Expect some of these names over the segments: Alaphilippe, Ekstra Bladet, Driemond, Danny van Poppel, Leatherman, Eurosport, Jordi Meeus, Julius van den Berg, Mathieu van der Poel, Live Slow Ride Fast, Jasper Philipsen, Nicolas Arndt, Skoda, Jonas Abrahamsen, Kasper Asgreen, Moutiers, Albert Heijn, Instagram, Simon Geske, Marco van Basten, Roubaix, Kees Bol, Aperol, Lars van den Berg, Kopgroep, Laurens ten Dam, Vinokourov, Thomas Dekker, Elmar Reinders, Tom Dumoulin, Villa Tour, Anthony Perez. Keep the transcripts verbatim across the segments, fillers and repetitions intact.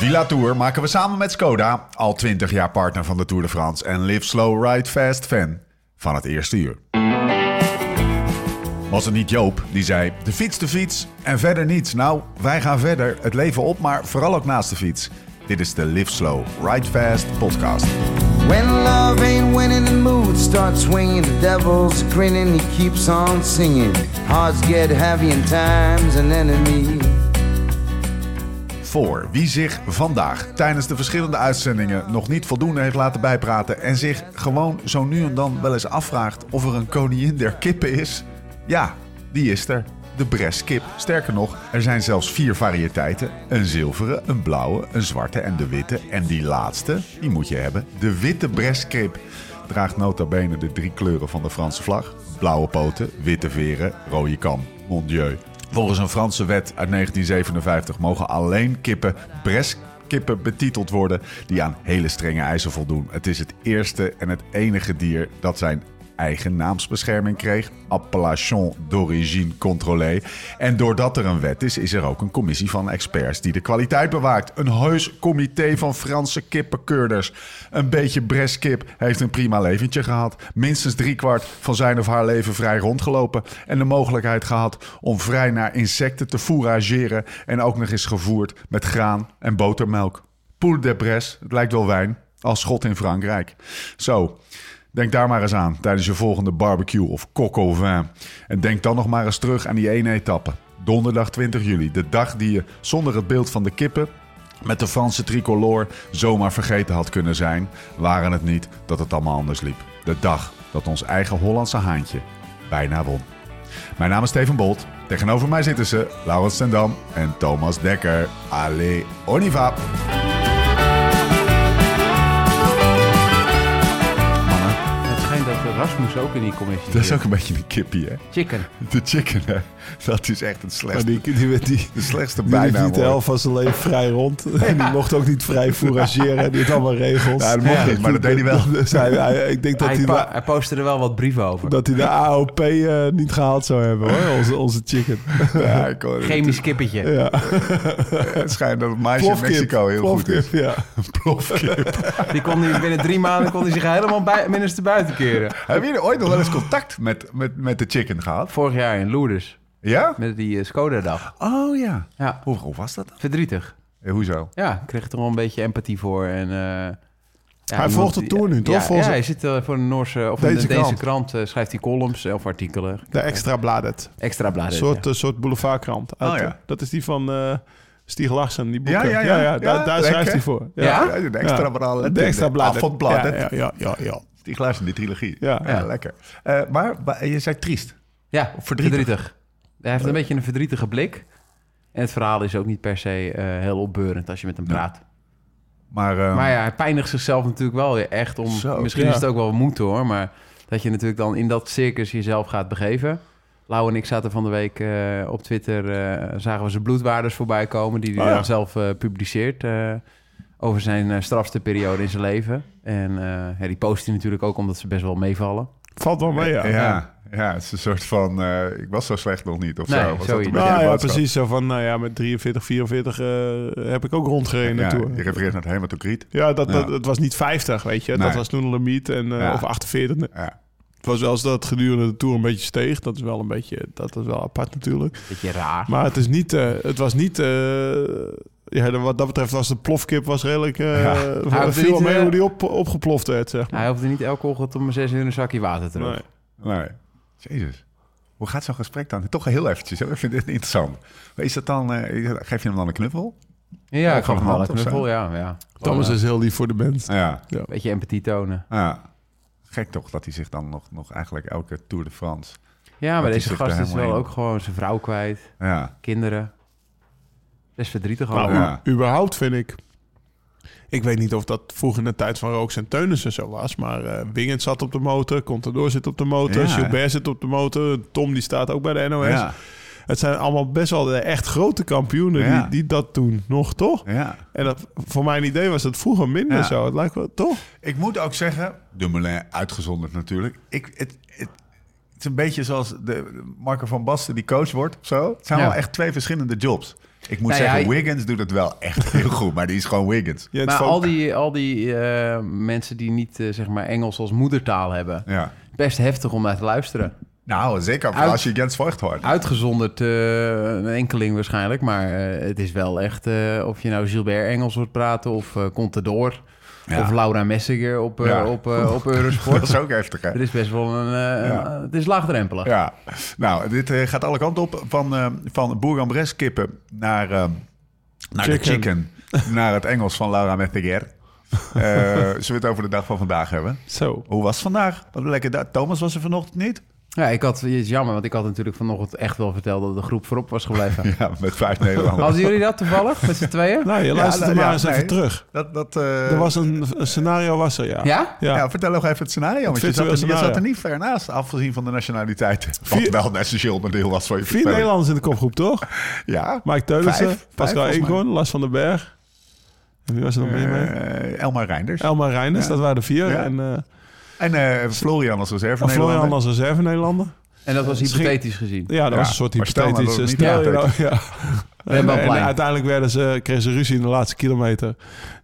Villa Tour maken we samen met Skoda, al twintig jaar partner van de Tour de France en Live Slow Ride Fast fan van het eerste uur. Was het niet Joop die zei, de fiets, de fiets en verder niets. Nou, wij gaan verder, het leven op, maar vooral ook naast de fiets. Dit is de Live Slow Ride Fast podcast. When love ain't winning, the mood starts swinging. The devil's grinning, he keeps on singing. Hearts get heavy and time's an enemy. Voor wie zich vandaag tijdens de verschillende uitzendingen nog niet voldoende heeft laten bijpraten en zich gewoon zo nu en dan wel eens afvraagt of er een koningin der kippen is, ja, die is er. De Bresse-kip. Sterker nog, er zijn zelfs vier variëteiten. Een zilveren, een blauwe, een zwarte en de witte. En die laatste, die moet je hebben, de witte Bresse-kip. Draagt nota bene de drie kleuren van de Franse vlag. Blauwe poten, witte veren, rode kam. Mon Dieu. Volgens een Franse wet uit negentien zevenenvijftig mogen alleen kippen Bresse-kippen betiteld worden die aan hele strenge eisen voldoen. Het is het eerste en het enige dier dat zijn eigen naamsbescherming kreeg, appellation d'origine contrôlée. En doordat er een wet is, is er ook een commissie van experts die de kwaliteit bewaakt. Een heus comité van Franse kippenkeurders. Een beetje Bresse-kip heeft een prima leventje gehad. Minstens driekwart van zijn of haar leven vrij rondgelopen. En de mogelijkheid gehad om vrij naar insecten te fourageren. En ook nog eens gevoerd met graan en botermelk. Poule de Bresse, het lijkt wel wijn, als schot in Frankrijk. Zo. Denk daar maar eens aan tijdens je volgende barbecue of coq au vin. En denk dan nog maar eens terug aan die ene etappe. Donderdag twintig juli, de dag die je zonder het beeld van de kippen met de Franse tricolore zomaar vergeten had kunnen zijn, waren het niet dat het allemaal anders liep. De dag dat ons eigen Hollandse haantje bijna won. Mijn naam is Steven Bolt. Tegenover mij zitten ze Laurens ten Dam en Thomas Dekker. Allez, on y va! Rasmus ook in die commissie. Dat is ook een beetje een kippie, hè? Chicken. De chicken, hè? Dat is echt het slechtste. Die, die, die, die, de slechtste bijnaam. Die liep niet de helft van zijn leven vrij rond. En die mocht ook niet vrij fourageren. Die had allemaal regels. Ja, dat mocht ja, niet, maar dat deed hij wel. Hij, hij, ik denk dat hij, hij, pa- hij postte er wel wat brieven over. Dat hij de A O P uh, niet gehaald zou hebben, hoor. Onze, onze chicken. Ja, ik kon, chemisch kippetje. Ja. Het schijnt dat het maïs in Mexico heel Plofkip, goed is. Ja. Plofkip. Die kon hij binnen drie maanden kon hij zich helemaal bij, minstens buiten keren. Heb je er ooit nog wel eens contact met, met, met de chicken gehad? Vorig jaar in Lourdes. Ja? Met die uh, Skoda-dag. Oh ja. ja. Hoe, hoe was dat dan? Verdrietig. Ja, hoezo? Ja, ik kreeg er wel een beetje empathie voor. En, uh, ja, hij volgt de Tour nu, toch? Ja, volgens ja hij zit uh, voor de Noorse of deze de Deense krant. Uh, schrijft hij columns of artikelen. De Ekstra Bladet. Ekstra Bladet, Een soort, ja. uh, soort boulevardkrant. Uit, oh, ja. Dat is die van Uh, Stieg Larsson, die boeken. Ja, ja, ja. ja, ja, ja daar daar schrijft hij voor. Ja? ja? De Ekstra ja. Bladet. De Ekstra Bladet. Bladet. Ja, ja, ja. ja, ja. Stieg Larsson, die trilogie. Ja, ja, ja. lekker. Uh, maar, maar je zei triest. Ja, of verdrietig. verdrietig. Hij heeft een beetje een verdrietige blik. En het verhaal is ook niet per se uh, heel opbeurend als je met hem praat. Ja. Maar, uh, maar ja, hij pijnigt zichzelf natuurlijk wel echt om. Zo, misschien ja. is het ook wel moed, hoor. Maar dat je natuurlijk dan in dat circus jezelf gaat begeven. Lau en ik zaten van de week uh, op Twitter. Uh, zagen we zijn bloedwaardes voorbij komen. Die hij oh, ja. dan zelf uh, publiceert. Uh, over zijn uh, strafste periode in zijn leven. En uh, ja, die post hij natuurlijk ook omdat ze best wel meevallen. Valt wel mee, ja. Ja, ja. ja het is een soort van Uh, ik was zo slecht nog niet of nee, zo. Was zo dat een ja, ja, precies. Zo van, nou ja, met drieënveertig, vierenveertig uh, heb ik ook rondgereden ja, naartoe. Je refereert naar het hematocriet. Ja, dat, ja. Dat, dat was niet vijftig, weet je. Nee. Dat was toen een limiet. En, uh, ja. Of achtenveertig. Ja. Het was wel eens dat gedurende de Tour een beetje steeg. Dat is wel een beetje, dat is wel apart natuurlijk. Beetje raar. Maar het is niet, uh, het was niet, uh, ja, wat dat betreft was de plofkip was redelijk, uh, ja. hij viel niet, mee uh, hoe die op, opgeploft werd, zeg maar. Hij hoefde niet elke ochtend om zes uur een zakje water te doen. Nee. nee. Jezus. Hoe gaat zo'n gesprek dan? Toch heel eventjes, hè? Ik vind dit interessant. Is dat dan, uh, geef je hem dan een knuffel? Ja, ik gaf hem wel een knuffel, ja, ja. Thomas is heel lief voor de mens. Ja. ja. Beetje empathie tonen. Ja. Gek toch dat hij zich dan nog, nog eigenlijk elke Tour de France. Ja, maar deze gast is wel in. Ook gewoon zijn vrouw kwijt. Ja. Kinderen. Dat is verdrietig. Nou, ja. u, überhaupt vind ik. Ik weet niet of dat vroeger in de tijd van Rooks en Teunissen zo was. Maar uh, Wingend zat op de motor. Contador zit op de motor. Ja, Gilbert he? zit op de motor. Tom die staat ook bij de N O S. Ja. Het zijn allemaal best wel de echt grote kampioenen ja. die, die dat doen. Nog, toch? Ja. En dat, voor mijn idee was dat vroeger minder ja. zo. Het lijkt wel, toch? Ik moet ook zeggen, Dumoulin uitgezonderd natuurlijk. Ik, het, het, het is een beetje zoals de Marco van Basten die coach wordt. Zo. Het zijn ja. wel echt twee verschillende jobs. Ik moet nou zeggen, ja, Wiggins doet het wel echt heel goed. Maar die is gewoon Wiggins. Ja, maar al die, al die uh, mensen die niet uh, zeg maar Engels als moedertaal hebben... Ja. Best heftig om naar te luisteren. Nou, zeker Uit, als je Jens Voigt hoort. Uitgezonderd uh, een enkeling waarschijnlijk. Maar uh, het is wel echt... Uh, of je nou Gilbert Engels hoort praten of uh, Contador... Ja. Of Laura Messinger op, ja. op, op, op Eurosport. Dat is ook heftig, hè? Het is best wel een... Uh, ja. een het is laagdrempelig. Ja. Nou, dit uh, gaat alle kanten op. Van, uh, van Bourg-en-Bresse kippen naar, uh, naar chicken. de chicken. Naar het Engels van Laura Messinger. Uh, zullen we het over de dag van vandaag hebben? Zo. Hoe was het vandaag? Wat lekker da- Thomas was er vanochtend niet? Ja, ik had, het is jammer, want ik had natuurlijk vanochtend echt wel verteld dat de groep voorop was gebleven. Ja, met vijf Nederlanders. Hadden jullie dat toevallig, met z'n tweeën? Nou, je luistert ja, maar ja, eens nee. even terug. Dat, dat, uh... Er was een, een scenario, was er, ja. Ja? Ja, ja vertel nog even het scenario, want je zat, er, scenario. je zat er niet ver naast, afgezien van de nationaliteiten. Wat wel een essentieel onderdeel was voor je. Vier Nederlanders in de kopgroep, toch? Ja. Mike Teunissen, Pascal Eenkhoorn, Lars van den Berg. En wie was er nog uh, mee? Uh, Elmar Reinders. Elmar Reinders, ja. Dat waren de vier. Ja. En... Uh, En uh, Florian als reserve Nederlander. Florian als reserve Nederlander. En dat was hypothetisch gezien. Ja, dat ja, was een soort hypothetisch. Stel, stel je nou, ja. en, en, en uiteindelijk werden ze, kregen ze ruzie in de laatste kilometer.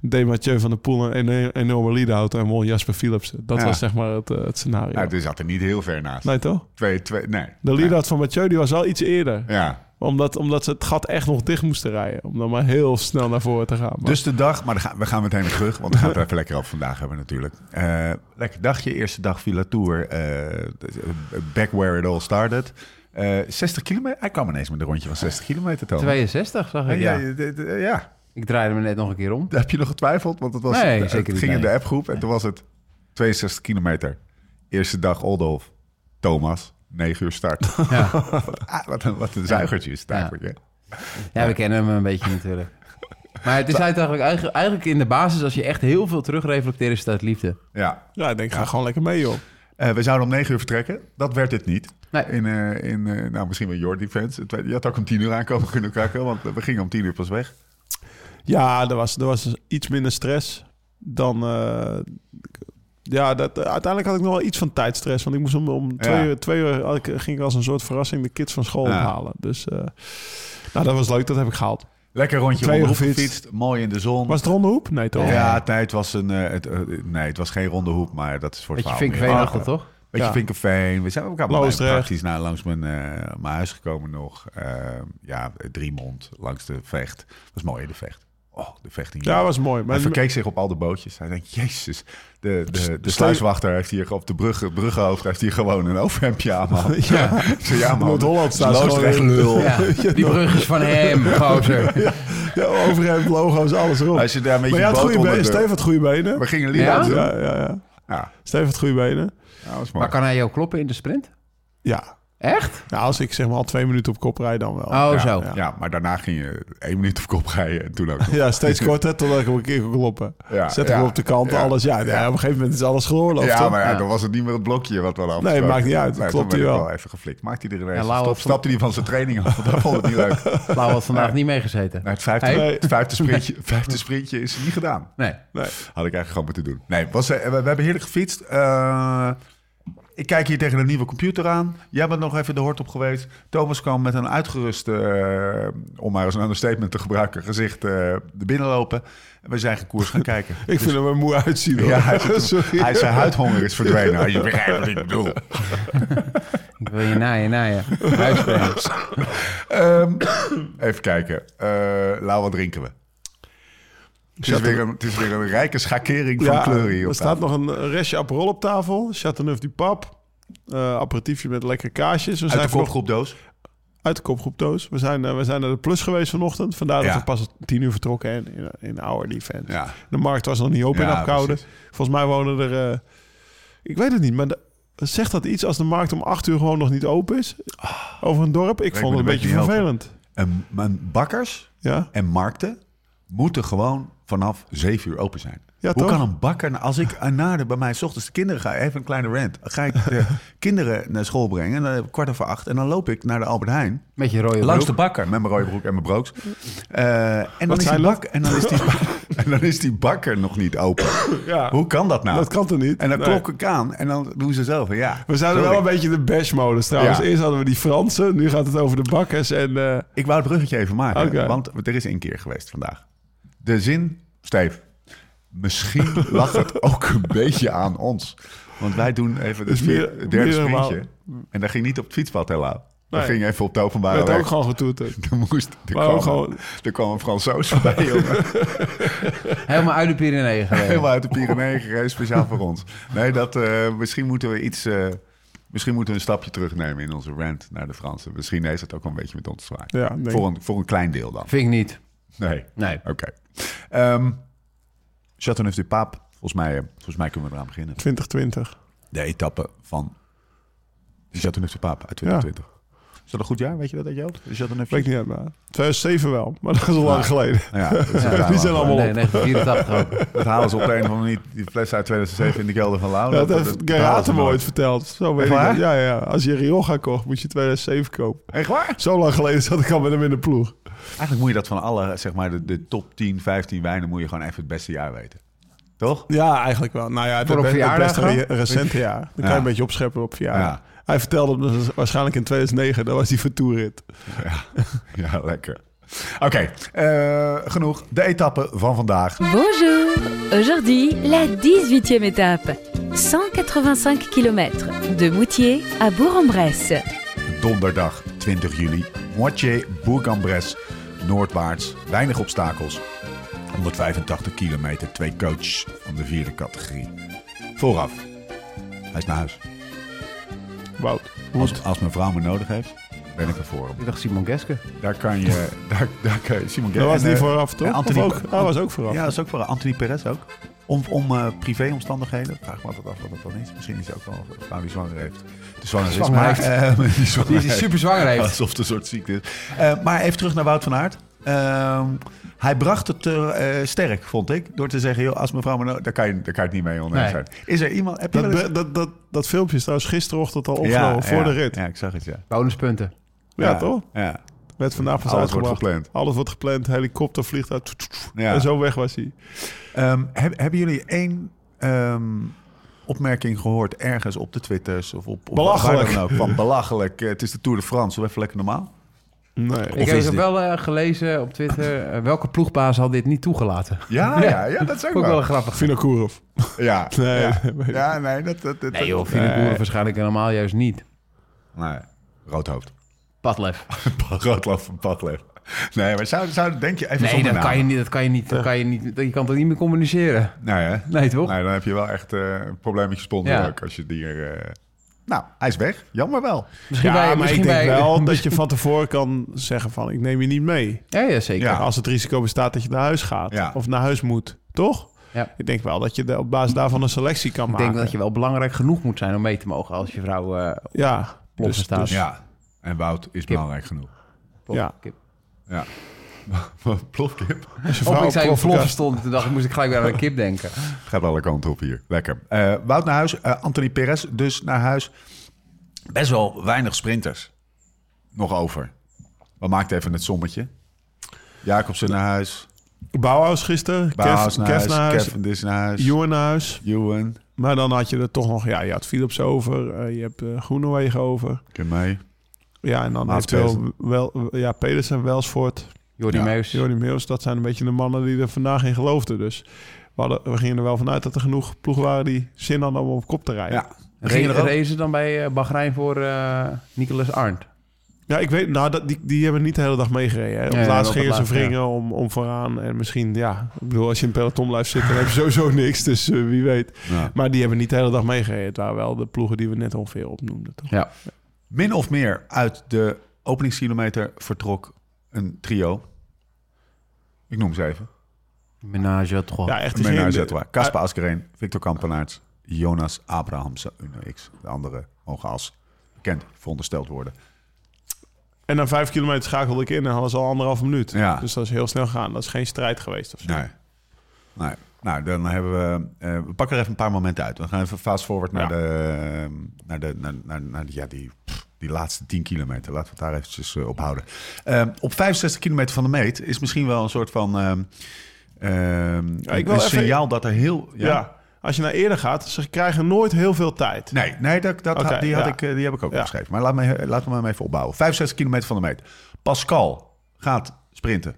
Deed Mathieu van der Poel een enorme lead-out en won Jasper Philipsen. Dat ja. was zeg maar het, het scenario. Nou, die zat er niet heel ver naast. Nee, toch? Twee, twee, nee. De lead-out ja. van Mathieu die was al iets eerder. Ja. Omdat, omdat ze het gat echt nog dicht moesten rijden. Om dan maar heel snel naar voren te gaan. Maar. Dus de dag, maar gaan, we gaan meteen weer terug. Want we gaan het even lekker over vandaag hebben natuurlijk. Uh, lekker dagje, eerste dag Villa Tour. Uh, back where it all started. Uh, zestig kilometer. Hij kwam ineens met een rondje van zestig kilometer. Tonen. tweeënzestig zag ik, ja. ja, ja, ja. Ik draaide me net nog een keer om. Heb je nog getwijfeld? Want het, was, nee, het, het ging niet in de appgroep. En nee. toen was het tweeënzestig kilometer. Eerste dag Oldhof. Thomas. negen uur start. Ja. ah, wat, een, wat een zuigertje is het eigenlijk. Ja. Hè? Ja, ja, we kennen hem een beetje natuurlijk. Maar het is eigenlijk, eigenlijk, eigenlijk in de basis... als je echt heel veel terugreflecteert, is het uit liefde. Ja, ja ik denk, ga ja. gewoon lekker mee, joh. Uh, we zouden om negen uur vertrekken. Dat werd het niet. Nee. In, uh, in, uh, nou, misschien wel Jordi-fans. Je had ook om tien uur aankomen kunnen kraken... want we gingen om tien uur pas weg. Ja, er was, er was iets minder stress dan... Uh, Ja, dat, uiteindelijk had ik nog wel iets van tijdstress. Want ik moest om, om twee, ja. uur, twee uur... ging ik als een soort verrassing de kids van school ja. halen. Dus uh, nou, dat was leuk. Dat heb ik gehaald. Lekker rondje Ronde Hoep gefietst. Mooi in de zon. Was het Ronde Hoep? Nee, toch? Ja, nee, het was, een, uh, het, uh, nee, het was geen Ronde Hoep. Maar dat is voor het verhaal. Beetje Vinkeveen achter, toch? Beetje ja. Vinkeveen. We zijn elkaar praktisch nou, langs mijn, uh, mijn huis gekomen nog. Uh, ja, Driemond. Langs de vecht. Dat was mooi in de vecht. Oh, de vechting. Ja, was mooi. Maar hij verkeek zich op al de bootjes. Hij denkt, jezus, de, de, de sluiswachter heeft hier op de brug, bruggenhoofd... heeft hier gewoon een overhemdje aan, man. Ja, ja man. Noord-Holland staat gewoon in lul. Ja, die brug is van hem, gozer. Ja, ja, overhemd, logo's, alles erop. Als je daar met je boot onder benen, de... Steven had goede benen. We gingen lief aan. Ja, ja, ja. ja. Steven had goede benen. Ja, was mooi. Maar kan hij jou kloppen in de sprint? Ja. Echt? Nou, als ik zeg maar al twee minuten op kop rijd, dan wel. Oh, ja, zo. Ja. ja, maar daarna ging je één minuut op kop rijden en toen ook. ja, steeds korter, totdat ik op een keer kon kloppen. Ja, Zet ja, ik op de kant, ja, alles. Ja, ja. ja, op een gegeven moment is alles geoorloofd. Ja, toch? maar ja, ja. dan was het niet meer het blokje wat we al hadden. Nee, maakt niet uit. Nee, klopt hij wel. wel. Even geflikt. Maakt hij er ineens. Ja, Stop, stapte hij van zijn training af, want dat vond het niet leuk. Lauw had vandaag ja. niet meegezeten. Nee, het vijfde, hey. het vijfde, sprintje, vijfde sprintje is niet gedaan. Nee. nee. Had ik eigenlijk gewoon moeten doen. Nee, was, uh, we, we hebben heerlijk gefietst. Uh, Ik kijk hier tegen een nieuwe computer aan. Jij bent nog even de hort op geweest. Thomas kwam met een uitgeruste, uh, om maar eens een understatement te gebruiken, gezicht uh, binnenlopen. En we zijn gekoers gaan kijken. ik dus... vind hem er moe uitzien. Ja, hij Sorry. hij zijn huidhonger is verdwenen. Als je begrijpt wat ik bedoel. ik wil je naaien, naaien. um, even kijken. Uh, Lau, wat drinken we? Het is, weer een, het is weer een rijke schakering van ja, kleuren hier op Er staat tafel. nog een restje aperol op tafel. Chateauneuf-du-Pape. Uh, aperitiefje met lekkere kaasjes. We uit zijn de kopgroepdoos. Uit de kopgroepdoos. We zijn, uh, we zijn naar de Plus geweest vanochtend. Vandaar ja. dat we pas tien uur vertrokken en in, in hourly fans. Ja. De markt was nog niet open ja, in Apeldoorn. Volgens mij wonen er... Uh, ik weet het niet, maar... De, zegt dat iets als de markt om acht uur gewoon nog niet open is? Over een dorp? Ik, ik vond het een beetje vervelend. En, en bakkers ja? en markten moeten gewoon... vanaf zeven uur open zijn. Ja, Hoe toch? kan een bakker... Nou, als ik na de bij mij 's ochtends de kinderen ga... even een kleine rant. Ga ik de kinderen naar school brengen... en dan heb ik kwart over acht... en dan loop ik naar de Albert Heijn... met je rode broek. Langs de bakker. Met mijn rode broek en mijn brooks. Uh, en, dan is die bak, en dan is die bak... En dan is die bakker nog niet open. Ja. Hoe kan dat nou? Dat kan toch niet? En dan nee. klok ik aan en dan doen ze zelf. Ja, we zouden Sorry. wel een beetje de bash-modus trouwens. Ja. Eerst hadden we die Fransen, nu gaat het over de bakkers. En, uh... ik wou het bruggetje even maken, okay. want er is één keer geweest vandaag. De zin, Steve, misschien lag het ook een beetje aan ons. Want wij doen even het vier, derde sprintje. En dat ging niet op het fietspad helaas. Nee. Dat ging even op de openbare weg. Dat ook gewoon getoeterd. Er, moest, er, kwam, gewoon... er kwam een Fransoos voorbij, jongen. Helemaal uit de Pyreneeën gereden. Helemaal uit de Pyreneeën gereden, speciaal voor ons. Nee, dat, uh, misschien moeten we iets... Uh, misschien moeten we een stapje terugnemen in onze rant naar de Fransen. Misschien heeft het ook een beetje met ons te maken. Ja, nee. voor, een, voor een klein deel dan. Vind ik niet. Nee? Nee. Oké. Okay. Um, Chateauneuf-du-Pape. Volgens mij, uh, volgens mij kunnen we eraan beginnen. twintig twintig De etappe van Chateauneuf-du-Pape uit twintig twintig Ja. Is dat een goed jaar? Weet je dat uit jou? Is dat een even... Weet ik niet, maar tweeduizend zeven wel, maar dat is al nou, lang geleden. Ja, dat is ja, die zijn allemaal op. Nee, negentien vierentachtig Dat halen ze op de een of andere manier, die fles uit tweeduizend zeven in de kelder van Lauw. Ja, dat, dat heeft Gerard hem ooit verteld. Zo weet ik dat. Ja, ja. Als je Rioja kocht, moet je tweeduizend zeven kopen. Echt waar? Zo lang geleden zat ik al met hem in de ploeg. Eigenlijk moet je dat van alle, zeg maar, de, de top tien, vijftien wijnen moet je gewoon even het beste jaar weten. Toch? Ja, eigenlijk wel. Nou ja, voor het, het, het beste re- recente jaar. Dan ja. kan je een beetje opscheppen op verjaardag. Ja. Hij vertelde dat waarschijnlijk in tweeduizend negen dat was die vertoerrit. Ja, ja, lekker. Oké, okay, uh, genoeg. De etappe van vandaag. Bonjour. Aujourd'hui, la dix-huitième étape. honderdvijfenvijftig kilometer de Moutiers à Bourg-en-Bresse. Donderdag twintig juli Moutiers, Bourg-en-Bresse. Noordwaarts, weinig obstakels. honderdvijfentachtig kilometer twee coaches van de vierde categorie. Vooraf. Hij is naar huis. Wout. Als, als mijn vrouw me nodig heeft, ben ik ervoor. Ik dacht Simon Geske. Daar kan je... Daar, daar kan je Simon Geske. Dat was niet vooraf, toch? Anthony, ook, oh, was ook vooraf. Ja, dat is ook vooraf. Anthony Perez ook. Om, om uh, privéomstandigheden. Vraag me altijd af wat dat dan is. Misschien is het ook wel een vrouw die zwanger heeft. De zwanger is, maar... Uh, die, zwanger die is die super zwanger heeft. Alsof het een soort ziekte is. Uh, maar even terug naar Wout van Aert. Uh, hij bracht het uh, sterk, vond ik. Door te zeggen, joh, als mevrouw... Mano, daar, kan je, daar kan je het niet mee oneens zijn. Nee. Is er iemand... Heb je dat, be, dat, dat, dat filmpje is trouwens gisterochtend al opgenomen ja, voor ja, de rit. Ja, ik zag het, ja. Bonuspunten. Ja, ja, toch? Ja. Werd vandaag pas uitgebracht. Alles wordt gepland. Alles wordt gepland. Helikopter vliegt uit. Ja. En zo weg was hij. Um, heb, hebben jullie één... Um, opmerking gehoord ergens op de Twitters of op, op belachelijk nou, van belachelijk het is de Tour de France, doe even lekker normaal. Nee. Ik heb wel uh, gelezen op Twitter uh, welke ploegbaas had dit niet toegelaten. Ja, ja, ja, dat is ook, ook wel, wel grappig. Vinokourov. Ja. Nee, ja. ja, nee, dat dat, dat nee, joh, Vinokourov nee. waarschijnlijk normaal juist niet. Nee, roodhoofd. Padlef. Roodhoofd van Padlef. Nee, maar zou, zou denk je even nee, zonder dat naam. Kan je niet, dat kan je niet, dat kan je niet, je kan toch niet meer communiceren. Nou ja, nee toch? Nee, dan heb je wel echt uh, een probleempje gesponden ja. als je die. Uh... Nou, hij is weg. Jammer wel. Misschien ja, bij, maar misschien ik denk bij... wel dat je van tevoren kan zeggen van, ik neem je niet mee. Ja, ja zeker. Ja. Als het risico bestaat dat je naar huis gaat ja. of naar huis moet, toch? Ja. Ik denk wel dat je op basis daarvan een selectie kan ik maken. Ik denk dat je wel belangrijk genoeg moet zijn om mee te mogen als je vrouw uh, ja, plots staat. Dus, ja. En Wout is Kip. belangrijk genoeg. Plop, ja. Kip. Ja, plofkip. Of ik zei ploffen stond, toen dacht ik, moest ik gelijk weer aan een kip denken. Het gaat alle kanten op hier. Lekker. Uh, Wout naar huis, uh, Anthony Perez dus naar huis. Best wel weinig sprinters nog over. We maakten even het sommetje. Jacobsen naar huis. Bauhaus gisteren. Bauhaus naar, Kev, naar huis. Kevin Dis naar huis. Ewan naar huis. Ewan. Maar dan had je er toch nog... Ja, je had Philips over. Uh, je hebt uh, Groenewegen over. Ken mij. Ja, en dan heeft wel, wel, ja, Pedersen, Welsvoort, Jordi Meeus. Jordi Meeus, dat zijn een beetje de mannen die er vandaag in geloofden. Dus we, hadden, we gingen er wel vanuit dat er genoeg ploegen waren die zin hadden om op kop te rijden. Ja. Gingen er reizen dan bij Bahrein voor uh, Nicolas Arndt? Ja, ik weet, nou, dat, die, die hebben niet de hele dag meegereden. Hè. Op het ja, laatst gingen ze wringen ja. om, om vooraan. En misschien, ja, ik bedoel, als je in een peloton blijft zitten, dan heb je sowieso niks. Dus uh, wie weet. Ja. Maar die hebben niet de hele dag meegereden. Het waren wel de ploegen die we net ongeveer opnoemden. Toch? Ja. Min of meer uit de openingskilometer vertrok een trio. Ik noem ze even. Ménage à trois. Ja, echt Ménage à trois. Kasper Asgreen, Victor Campenaerts, Jonas Abrahamsen, U N E X. De andere hoge as. Bekend, verondersteld worden. En na vijf kilometer schakelde ik in en hadden ze al anderhalf minuut. Ja. Dus dat is heel snel gegaan. Dat is geen strijd geweest of zo. Nee. nee. Nou, dan hebben we... Uh, we pakken er even een paar momenten uit. We gaan even fast forward naar ja. de... Uh, naar de naar, naar, naar, ja, die, pff, die laatste tien kilometer. Laten we het daar eventjes uh, op houden. Uh, op vijfenzestig kilometer van de meet is misschien wel een soort van... Uh, Um, ja, ik wil een even... signaal dat er heel... Ja. ja, als je naar eerder gaat, ze krijgen nooit heel veel tijd. Nee, nee dat, dat okay, had, die, ja. had ik, die heb ik ook ja. geschreven. Maar laat me, laten we maar even opbouwen. vijfenzestig kilometer van de meet. Pascal gaat sprinten.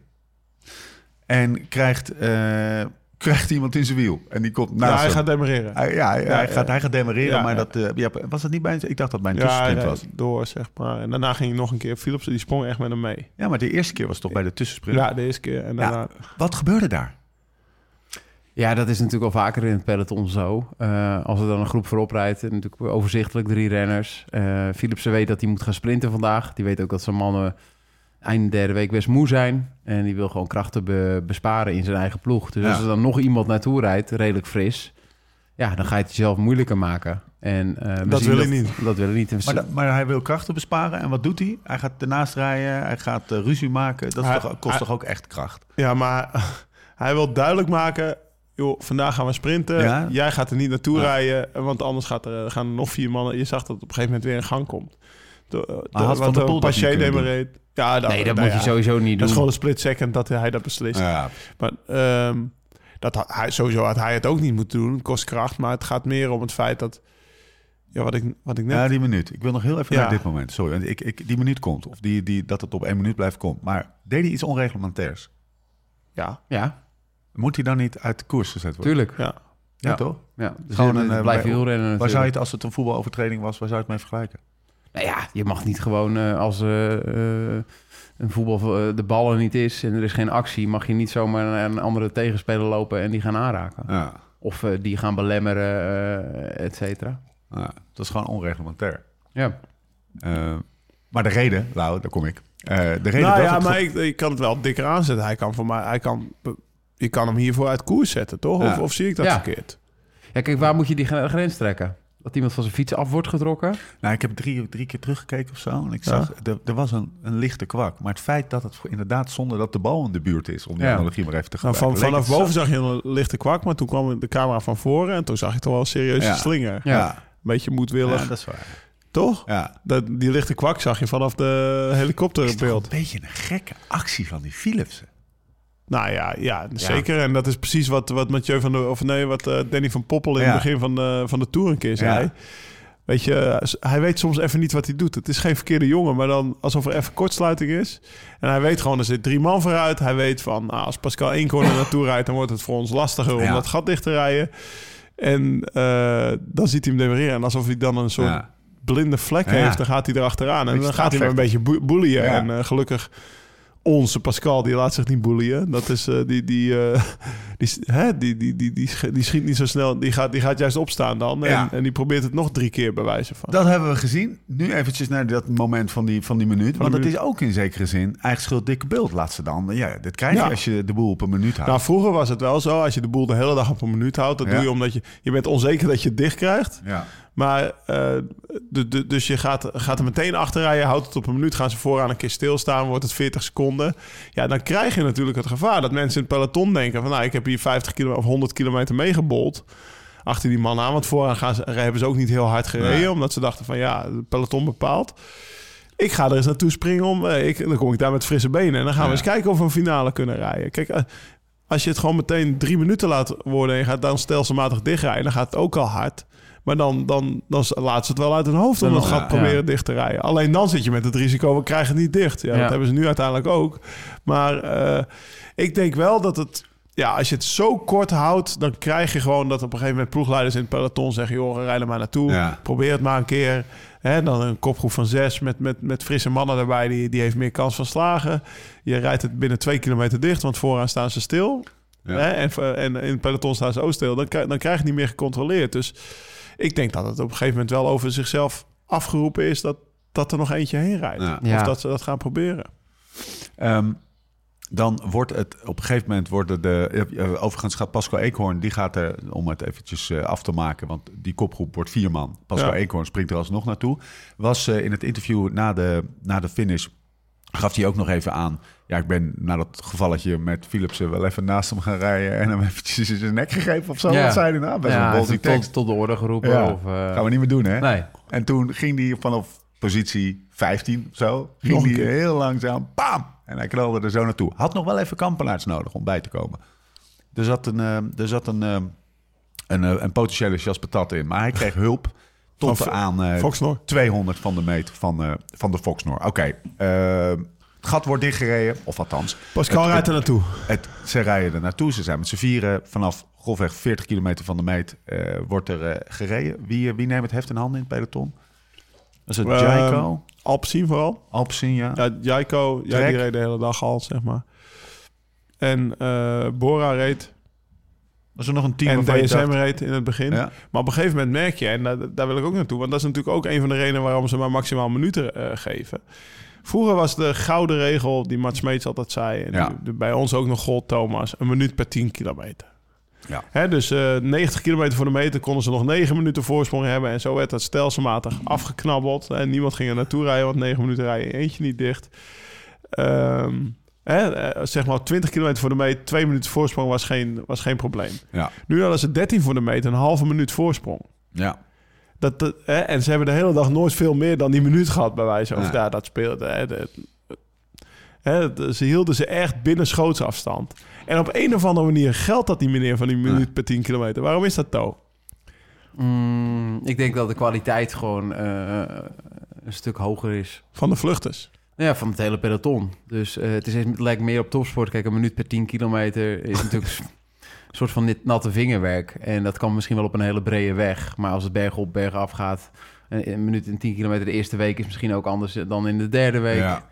En krijgt... Uh, krijgt iemand in zijn wiel en die komt naast ja, hij hem. Gaat demareren. Hij, ja, hij, ja, hij, ja. Gaat, hij gaat demareren, ja, maar ja. Dat, uh, ja, was dat niet bij... Ik dacht dat bij een tussensprint ja, ja, was. Door, zeg maar. En daarna ging hij nog een keer. Philipsen, die sprong echt met hem mee. Ja, maar de eerste keer was het toch bij de tussensprint? Ja, de eerste keer. En daarna... ja, wat gebeurde daar? Ja, dat is natuurlijk al vaker in het peloton zo. Uh, als er dan een groep voorop rijdt, en natuurlijk overzichtelijk drie renners. Uh, Philipsen weet dat hij moet gaan sprinten vandaag. Die weet ook dat zijn mannen... eind derde week best moe zijn. En die wil gewoon krachten be- besparen in zijn eigen ploeg. Dus ja. als er dan nog iemand naartoe rijdt, redelijk fris... ja, dan ga je het jezelf moeilijker maken. En, uh, dat wil ik niet. Dat wil ik niet. Maar, da- maar hij wil krachten besparen. En wat doet hij? Hij gaat ernaast rijden. Hij gaat uh, ruzie maken. Dat hij, is toch, kost hij, toch ook echt kracht? Ja, maar hij wil duidelijk maken... joh, vandaag gaan we sprinten. Ja. Jij gaat er niet naartoe ja. rijden. Want anders gaat er, gaan er nog vier mannen... Je zag dat het op een gegeven moment weer in gang komt. De, de, had wat een Paché demareed... Ja, dat, nee, dat nou moet ja, je sowieso niet dat doen. Dat is gewoon een split second dat hij dat beslist. Ja. Maar um, dat had hij, sowieso had hij het ook niet moeten doen. Het kost kracht, maar het gaat meer om het feit dat... Ja, wat ik, wat ik net... Ja, die minuut. Ik wil nog heel even ja. naar dit moment. Sorry, ik, ik, die minuut komt. Of die, die, dat het op één minuut blijft komt. Maar deed hij iets onreglementaires? Ja. ja. Moet hij dan niet uit de koers gezet worden? Tuurlijk. Ja, ja, ja. toch? Ja. Dus gewoon een, een blijf wielrennen. Waar zou je het, als het een voetbalovertreding was, waar zou je het mee vergelijken? Nou ja, je mag niet gewoon uh, als uh, uh, een voetbal uh, de bal er niet is en er is geen actie... mag je niet zomaar naar een andere tegenspeler lopen en die gaan aanraken. Ja. Of uh, die gaan belemmeren, uh, et cetera. Ja, dat is gewoon onreglementair. Ja. Uh, maar de reden, Lau, daar kom ik. Uh, de reden nou dat ja, het maar ik, ik kan het wel dikker aanzetten. Hij kan voor mij, hij kan, je kan hem hiervoor uit koers zetten, toch? Ja. Of, of zie ik dat ja. verkeerd? Ja, kijk, waar moet je die grens trekken? Dat iemand van zijn fiets af wordt getrokken? Nou, ik heb drie, drie keer teruggekeken of zo. En ik zag, ja. er, er was een, een lichte kwak. Maar het feit dat het inderdaad zonder dat de bal in de buurt is... om die ja. analogie maar even te gebruiken. Nou, van, vanaf boven zag je een lichte kwak, maar toen kwam de camera van voren... en toen zag je toch wel een serieuze ja. slinger. Ja. Ja. Een beetje moedwillig. Ja, dat is waar. Toch? Ja. Dat, die lichte kwak zag je vanaf de helikopterbeeld. Een beetje een gekke actie van die Philipsen. Nou ja, ja zeker. Ja. En dat is precies wat, wat Mathieu van der, of nee, wat uh, Danny van Poppel in ja. het begin van de, van de Tour een keer zei. Ja. Weet je, hij weet soms even niet wat hij doet. Het is geen verkeerde jongen, maar dan alsof er even kortsluiting is. En hij weet gewoon, er zit drie man vooruit. Hij weet van, nou, als Pascal Eenkhoorn er naartoe rijdt, dan wordt het voor ons lastiger om ja. dat gat dicht te rijden. En uh, dan ziet hij hem demareren. En alsof hij dan een soort ja. blinde vlek ja. heeft, dan gaat hij erachteraan. En dan gaat hij hem een beetje bo- boelien. Ja. En uh, gelukkig... Onze Pascal, die laat zich niet boelien. Dat is uh, die, die, uh, die, hè, die, die, die, die, die schiet niet zo snel. Die gaat, die gaat juist opstaan dan. En, ja. en die probeert het nog drie keer bij wijze van. Dat hebben we gezien. Nu eventjes naar dat moment van die, van die minuut. Van Want dat minuut. Is ook in zekere zin eigen schuld dikke bult. Laat ze dan. Ja, dit krijg je ja. als je de boel op een minuut houdt. Nou, vroeger was het wel zo. Als je de boel de hele dag op een minuut houdt. Dat ja. doe je omdat je... Je bent onzeker dat je het dicht krijgt. Ja. Maar uh, de, de, dus je gaat, gaat er meteen achter rijden, houdt het op een minuut, gaan ze vooraan een keer stilstaan, wordt het veertig seconden. Ja, dan krijg je natuurlijk het gevaar dat mensen in het peloton denken van, nou, ik heb hier vijftig kilometer of honderd kilometer meegebold achter die man aan. Want vooraan gaan ze, hebben ze ook niet heel hard gereden, ja. omdat ze dachten van, ja, het peloton bepaalt. Ik ga er eens naartoe springen om, ik, dan kom ik daar met frisse benen en dan gaan ja. we eens kijken of we een finale kunnen rijden. Kijk, uh, als je het gewoon meteen drie minuten laat worden en je gaat dan stelselmatig dichtrijden, dan gaat het ook al hard. Maar dan, dan, dan laat ze het wel uit hun hoofd om het gat ja, proberen ja. dicht te rijden. Alleen dan zit je met het risico, we krijgen het niet dicht. Ja, ja. Dat hebben ze nu uiteindelijk ook. Maar uh, ik denk wel dat het... Ja, als je het zo kort houdt, dan krijg je gewoon dat op een gegeven moment ploegleiders in het peloton zeggen, joh, rij er maar naartoe. Ja. Probeer het maar een keer. Hè, dan een kopgroep van zes met, met, met frisse mannen daarbij, die, die heeft meer kans van slagen. Je rijdt het binnen twee kilometer dicht, want vooraan staan ze stil. Ja. Hè, en, en in het peloton staan ze ook stil. Dan, dan krijg je niet meer gecontroleerd. Dus... Ik denk dat het op een gegeven moment wel over zichzelf afgeroepen is... dat, dat er nog eentje heen rijdt. Ja. Of ja. dat ze dat gaan proberen. Um, dan wordt het op een gegeven moment... worden de Overigens gaat Pascal Eenkhoorn... die gaat er, om het eventjes af te maken... want die kopgroep wordt vier man. Pascal ja. Eenkhoorn springt er alsnog naartoe. Was in het interview na de, na de finish... gaf hij ook nog even aan... ja, ik ben na dat gevalletje met Philipsen wel even naast hem gaan rijden... en hem eventjes in zijn nek gegrepen of zo. Ja. Wat zei hij nou? Best ja, een bolsy tekst. Tot, tot de orde geroepen. Ja. Of, uh... gaan we niet meer doen, hè? Nee. En toen ging hij vanaf positie vijftien zo... ging hij heel langzaam, bam! En hij knalde er zo naartoe. Had nog wel even Campenaerts nodig om bij te komen. Er zat een, er zat een, een, een, een potentiële Jasper Tat in. Maar hij kreeg hulp tot oh, aan uh, tweehonderd van de meter van, uh, van de Foxnor. Oké, okay. uh, het gat wordt dichtgereden. Of althans. Pascal het, rijdt er naartoe. Het, ze rijden er naartoe. Ze zijn met z'n vieren vanaf grofweg veertig kilometer van de meet. Uh, wordt er uh, gereden. Wie, wie neemt het heft in handen in het peloton? Dat is het uh, Jaiko. Alpecin vooral. Alpecin, ja. Ja, Jaiko, ja, die reed de hele dag al, zeg maar. En uh, Bora reed. Was er nog een team en D S M dacht... reed in het begin. Ja. Maar op een gegeven moment merk je, en daar, daar wil ik ook naartoe... want dat is natuurlijk ook een van de redenen waarom ze maar maximaal minuten uh, geven. Vroeger was de gouden regel, die Mats Smeets altijd zei... en ja. die, die, bij ons ook nog gold, Thomas, een minuut per tien kilometer. Ja. Hè, dus uh, negentig kilometer voor de meter konden ze nog negen minuten voorsprong hebben... en zo werd dat stelselmatig afgeknabbeld. En niemand ging er naartoe rijden, want negen minuten rijden eentje niet dicht... Um, Hè, zeg maar twintig kilometer voor de meet, twee minuten voorsprong was geen, was geen probleem. Ja. Nu hadden ze dertien voor de meet, een halve minuut voorsprong. Ja. Dat, dat, hè, en ze hebben de hele dag nooit veel meer dan die minuut gehad bij wijze van. Ja. Daar, dat speelde. Hè, de, hè, de, ze hielden ze echt binnen schootsafstand. En op een of andere manier geldt dat die meneer van die minuut ja. per tien kilometer. Waarom is dat toch? Mm, ik denk dat de kwaliteit gewoon uh, een stuk hoger is. Van de vluchters? Ja, van het hele peloton. Dus uh, het is het lijkt meer op topsport. Kijk, een minuut per tien kilometer is natuurlijk een soort van dit natte vingerwerk. En dat kan misschien wel op een hele brede weg. Maar als het berg op, berg af gaat... Een, een minuut en tien kilometer de eerste week is misschien ook anders dan in de derde week. Ja.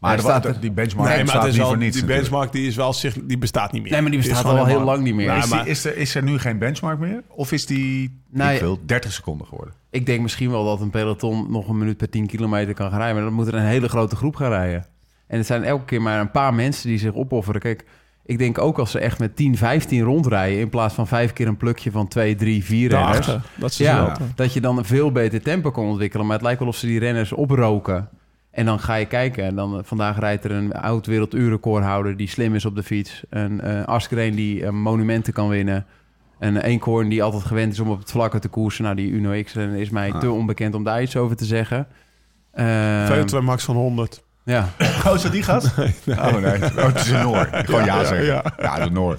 Maar ja, staat, die benchmark nee, bestaat niet al, voor niets. Die benchmark die is wel zich, die bestaat niet meer. Nee, maar die bestaat die al heel lang niet meer. Nou, is, die, is, er, is er nu geen benchmark meer? Of is die nou, veel, dertig seconden geworden? Ik denk misschien wel dat een peloton nog een minuut per tien kilometer kan gaan rijden. Maar dan moet er een hele grote groep gaan rijden. En het zijn elke keer maar een paar mensen die zich opofferen. Kijk, ik denk ook als ze echt met tien, vijftien rondrijden... in plaats van vijf keer een plukje van twee, drie, vier renners... Achter, dat, is ja, ja. dat je dan een veel beter tempo kan ontwikkelen. Maar het lijkt wel of ze die renners oproken... En dan ga je kijken. En dan, vandaag rijdt er een oud werelduurrecordhouder die slim is op de fiets. Een uh, Asgreen die uh, monumenten kan winnen. Een Eenkhoorn die altijd gewend is om op het vlakke te koersen. Nou, die Uno X is mij ah. te onbekend om daar iets over te zeggen. Uh, twee max van honderd. Ja. Oh, is dat die gast? Nee, nee. Oh, nee. Oh, het is een Noor. Gewoon ja, ja zeggen. Ja, ja. ja de Noor.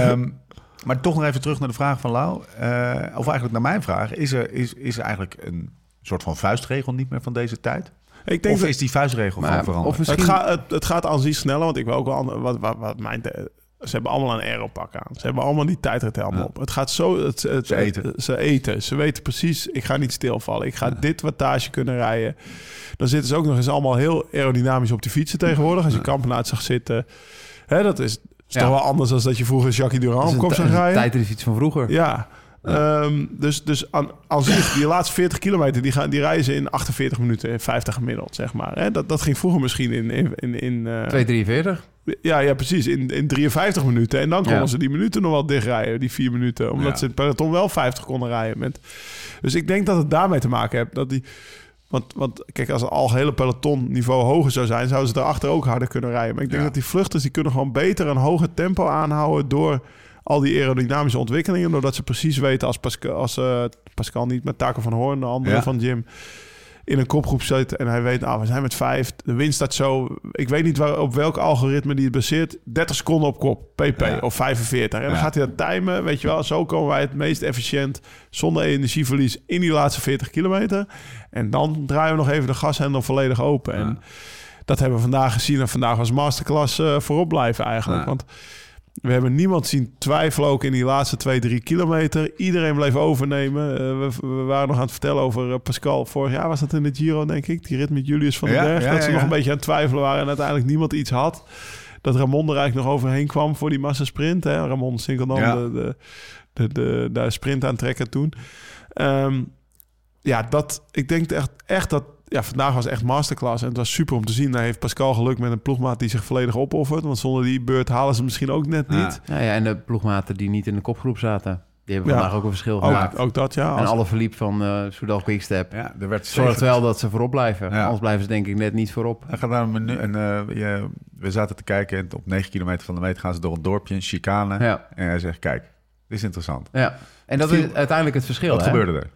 Um, maar toch nog even terug naar de vraag van Lau. Uh, of eigenlijk naar mijn vraag. Is er, is, is er eigenlijk een soort van vuistregel niet meer van deze tijd? Ik denk of dat, is die vuistregel maar, veranderd? Of misschien... het, ga, het, het gaat aan zich sneller, want ik wil ook wel... Ander, wat, wat, wat mijn te, ze hebben allemaal een aeropak aan. Ze hebben allemaal die tijdrithelm ja. op. Het gaat zo... Het, het, ze eten. Het, ze eten. Ze weten precies, ik ga niet stilvallen. Ik ga ja. dit wattage kunnen rijden. Dan zitten ze ook nog eens allemaal heel aerodynamisch op die fietsen tegenwoordig. Als je ja. Campenaerts zag zitten... Hè, dat is, is ja. toch wel anders dan dat je vroeger Jackie Durand op kop zou rijden. Tijdrit is iets van vroeger. Ja. Ja. Um, dus dus aan, als je, die laatste veertig kilometer, die, gaan, die rijden ze in achtenveertig minuten, in vijftig gemiddeld, zeg maar. Hè? Dat, dat ging vroeger misschien in... in, in, in uh, twee drieënveertig? Ja, ja, precies. In, in drieënvijftig minuten. En dan konden ja. ze die minuten nog wel dichtrijden, die vier minuten. Omdat ja. ze het peloton wel vijftig konden rijden. Met. Dus ik denk dat het daarmee te maken heeft. Dat die, want, want kijk, als het al hele peloton niveau hoger zou zijn, zouden ze daarachter ook harder kunnen rijden. Maar ik denk ja. dat die vluchters, die kunnen gewoon beter een hoger tempo aanhouden door... al die aerodynamische ontwikkelingen... doordat ze precies weten als Pascal, als, uh, Pascal niet... met Taco van Hoorn, de andere ja. van Jim... in een kopgroep zit en hij weet... nou, we zijn met vijf, de winst staat zo... ik weet niet waar, op welk algoritme die het baseert... dertig seconden op kop, pp, ja. of vijfenveertig. En dan ja. gaat hij dat timen, weet je wel... zo komen wij het meest efficiënt... zonder energieverlies in die laatste veertig kilometer... en dan draaien we nog even de gashendel volledig open. Ja. En dat hebben we vandaag gezien... en vandaag was masterclass uh, voorop blijven eigenlijk, ja. want... we hebben niemand zien twijfelen ook in die laatste twee, drie kilometer. Iedereen bleef overnemen. Uh, we, we waren nog aan het vertellen over uh, Pascal. Vorig jaar was dat in de Giro, denk ik. Die rit met Julius van den ja, Berg. Ja, dat ja, ze ja. nog een beetje aan het twijfelen waren. En uiteindelijk niemand iets had. Dat Ramon er eigenlijk nog overheen kwam voor die massasprint. Hè? Ramon Sinkeldam, ja. de, de, de, de, de sprint aantrekker toen. Um, ja, dat, ik denk echt, echt dat... Ja, vandaag was echt masterclass en het was super om te zien. Daar heeft Pascal geluk met een ploegmaat die zich volledig opoffert. Want zonder die beurt halen ze misschien ook net niet. Ja, ja, ja, en de ploegmaten die niet in de kopgroep zaten, die hebben ja, vandaag ook een verschil ook, gemaakt. Ook dat, ja. Als... En alle verliep van uh, Soudal Quickstep. Ja, er werd zorgt wel dat ze voorop blijven. Ja. Anders blijven ze denk ik net niet voorop. En gaan naar een menu en, uh, ja, we zaten te kijken en op negen kilometer van de meet gaan ze door een dorpje, een chicane. Ja. En hij zegt, kijk, dit is interessant. Ja. En dat, dat viel... is uiteindelijk het verschil. Wat hè? Gebeurde er?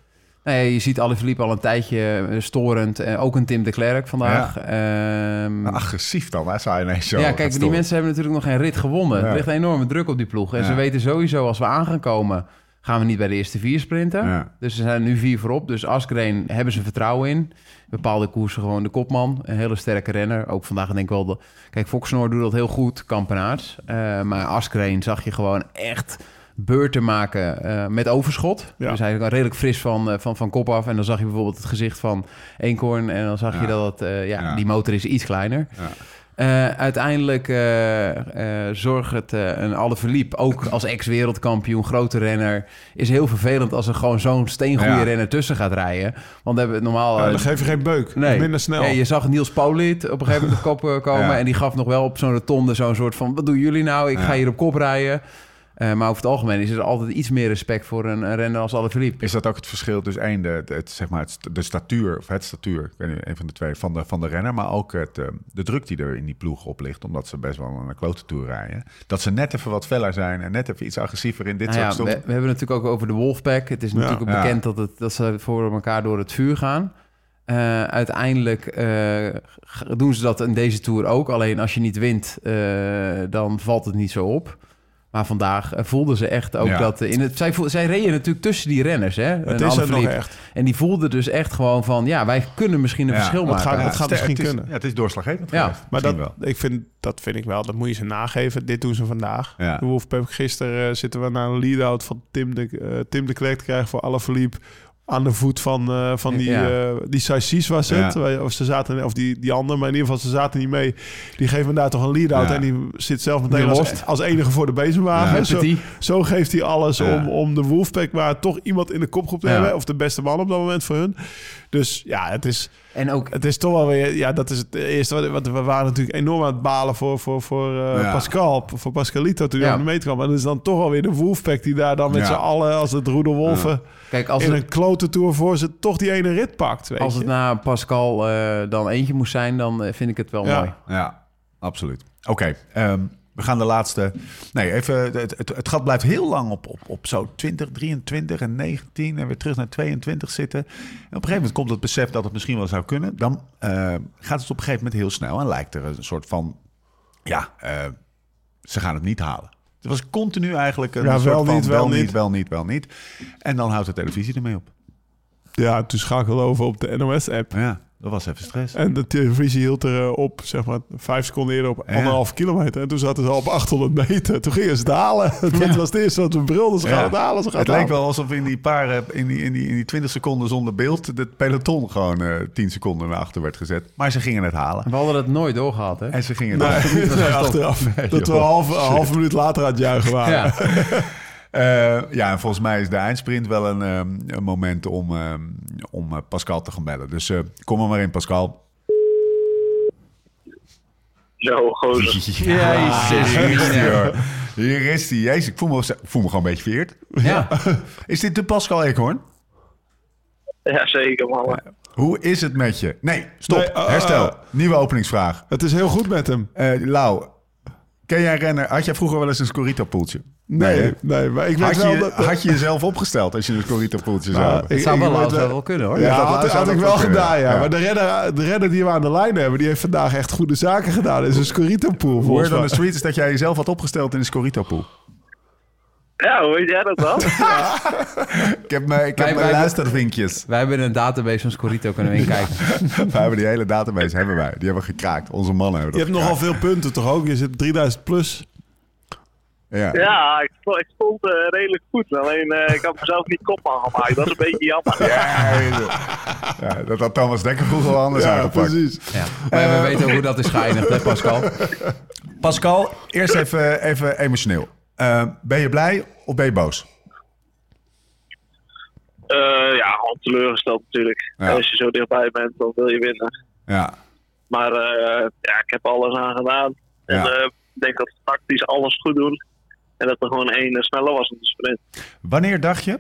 Nee, je ziet Alaphilippe al een tijdje storend. Uh, ook een Tim de Klerk vandaag. Ja. Um, Agressief dan, hè? Zou je ineens zo. Ja, kijk, die mensen hebben natuurlijk nog geen rit gewonnen. Ja. Er ligt een enorme druk op die ploeg. En ja. ze weten sowieso, als we aan gaan komen, gaan we niet bij de eerste vier sprinten. Ja. Dus er zijn nu vier voorop. Dus Asgreen hebben ze vertrouwen in. Bepaalde koersen gewoon de kopman. Een hele sterke renner. Ook vandaag denk ik wel... De... Kijk, Foxnoor doet dat heel goed, Campenaerts. Uh, maar Asgreen zag je gewoon echt beurten maken uh, met overschot. Ja. Dus hij is redelijk fris van, uh, van, van kop af. En dan zag je bijvoorbeeld het gezicht van Eenkhoorn. En dan zag ja. je dat het, uh, ja, ja. die motor is iets kleiner. Ja. Uh, uiteindelijk uh, uh, zorgt het uh, een Alaphilippe, ook als ex-wereldkampioen, grote renner, is heel vervelend als er gewoon zo'n steengoede ja. renner tussen gaat rijden. Want dan hebben we normaal... Uh, ja, dan geef je geen beuk, nee. minder snel. Ja, je zag Niels Paulit op een gegeven moment op kop komen ja. en die gaf nog wel op zo'n rotonde zo'n soort van, wat doen jullie nou? Ik ja. ga hier op kop rijden. Uh, maar over het algemeen is er altijd iets meer respect voor een, een renner als Alaphilippe. Is dat ook het verschil tussen één, de, de, het, zeg maar het, de statuur, of het statuur, ik weet niet, een van de twee, van de, van de renner, maar ook het, de druk die er in die ploeg op ligt, omdat ze best wel een klote toer rijden. Dat ze net even wat feller zijn en net even iets agressiever in dit nou soort ja, stof. We, we hebben het natuurlijk ook over de Wolfpack. Het is natuurlijk ja, ook bekend ja. dat, het, dat ze voor elkaar door het vuur gaan. Uh, uiteindelijk uh, doen ze dat in deze toer ook. Alleen als je niet wint, uh, dan valt het niet zo op. Maar vandaag voelden ze echt ook ja. dat... In het, zij, voel, zij reden natuurlijk tussen die renners. Hè, het is het nog echt. En die voelden dus echt gewoon van... Ja, wij kunnen misschien een ja, verschil maken. Gaat, ja, het gaat misschien het is, kunnen. Ja, het is doorslaggevend ja, geweest. Maar dat, ik vind, dat vind ik wel. Dat moet je ze nageven. Dit doen ze vandaag. Ja. De Wolfpack, gisteren uh, zitten we naar een lead-out van Tim de, uh, Tim de Klerk te krijgen voor Alaphilippe. Aan de voet van, uh, van die, ja. uh, die Saïs was het. Ja. Of, ze zaten, of die, die andere, maar in ieder geval ze zaten niet mee. Die geven daar toch een lead-out. Ja. En die zit zelf meteen als, als enige voor de bezemwagen. Ja. Zo, zo geeft hij alles ja. om, om de Wolfpack maar toch iemand in de kopgroep te ja. hebben. Of de beste man op dat moment voor hun. Dus ja, het is, en ook, het is toch wel weer... Ja, dat is het eerste. Want we waren natuurlijk enorm aan het balen voor, voor, voor uh, ja. Pascal. Voor Pascalito toen hij ja. aan de meet kwam. En dat is dan toch alweer de Wolfpack die daar dan met ja. z'n allen als het roederwolven... Ja. Kijk, als in het, een klote toer voor ze toch die ene rit pakt. Weet als het je. na Pascal uh, dan eentje moest zijn, dan uh, vind ik het wel ja. mooi. Ja, absoluut. Oké, okay, um, we gaan de laatste. Nee, even. Het, het, het gat blijft heel lang op, op, op zo'n twintig, drieëntwintig en negentien en weer terug naar tweeëntwintig zitten. En op een gegeven moment komt het besef dat het misschien wel zou kunnen. Dan uh, gaat het op een gegeven moment heel snel en lijkt er een soort van... Ja, uh, ze gaan het niet halen. Het was continu eigenlijk een ja, soort wel van niet, wel, wel niet, niet, wel niet, wel niet. En dan houdt de televisie ermee op. Ja, toen schakelde over op de N O S-app. Ja, dat was even stress. En de televisie hield erop, zeg maar, vijf seconden eerder op ja. anderhalf kilometer. En toen zaten ze al op achthonderd meter. Toen gingen ze dalen. Ja. Dat was het eerste wat we brilden. Ze gaan ja. dalen, ze gaan Het lijkt wel alsof in die paar, in die, in die, in die twintig seconden zonder beeld... het peloton gewoon uh, tien seconden naar achter werd gezet. Maar ze gingen het halen. We hadden het nooit doorgehad, hè? En ze gingen nee, het nee, nee, achteraf. Nee, dat joh, we half, een half minuut later aan het juichen waren. Ja. Uh, ja, en volgens mij is de eindsprint wel een, um, een moment om, um, om uh, Pascal te gaan bellen. Dus uh, kom er maar in, Pascal. Yo, gozer. Ja, Jezus. Hier, hier is hij. Jezus, ik voel me, voel me gewoon een beetje veerd. Ja. Is dit de Pascal Eenkhoorn? Ja, zeker, man. Ja. Hoe is het met je? Nee, stop. Nee, uh, Herstel. Uh, Nieuwe openingsvraag. Het is heel goed met hem. Uh, Lau, ken jij renner? Had jij vroeger wel eens een Scorita-poeltje? Nee, nee, nee, maar ik weet had wel je, dat... Had je jezelf opgesteld als je een Scorita-poeltje zou hebben? Het zou wel, wel, wel, wel kunnen, hoor. Ja, ja dat had, had, had ik wel gedaan, ja. ja. Maar de renner, de renner die we aan de lijn hebben... die heeft vandaag echt goede zaken gedaan. Dat is een Scorita-poel. Word on the street is dat jij jezelf had opgesteld in een Scorita-poel. Ja, hoe weet jij dat dan? Ja. Ik heb mijn, ik heb wij, mijn wij, luistervinkjes. Wij hebben een database van Scorito, kunnen we inkijken. Ja. Wij hebben die hele database, hebben wij. Die hebben we gekraakt. Onze mannen hebben dat Je gekraakt. hebt nogal veel punten, toch ook? Je zit drieduizend plus... Ja, ja ik, ik stond uh, redelijk goed. Alleen uh, ik had mezelf niet kopman gemaakt. Dat is een beetje jammer. Ja, ja, dat had Thomas Dekker vroeger wel anders ja, uitgepakt. Precies. Ja, maar uh, we weten ook hoe dat is geëindigd, hè, Pascal? Pascal, eerst even, even emotioneel. Uh, ben je blij of ben je boos? Uh, ja, gewoon teleurgesteld natuurlijk. Ja. Als je zo dichtbij bent, dan wil je winnen. Ja. Maar uh, ja, ik heb alles aan gedaan. En, ja. uh, ik denk dat we tactisch alles goed doen. En dat er gewoon één sneller was in de sprint. Wanneer dacht je,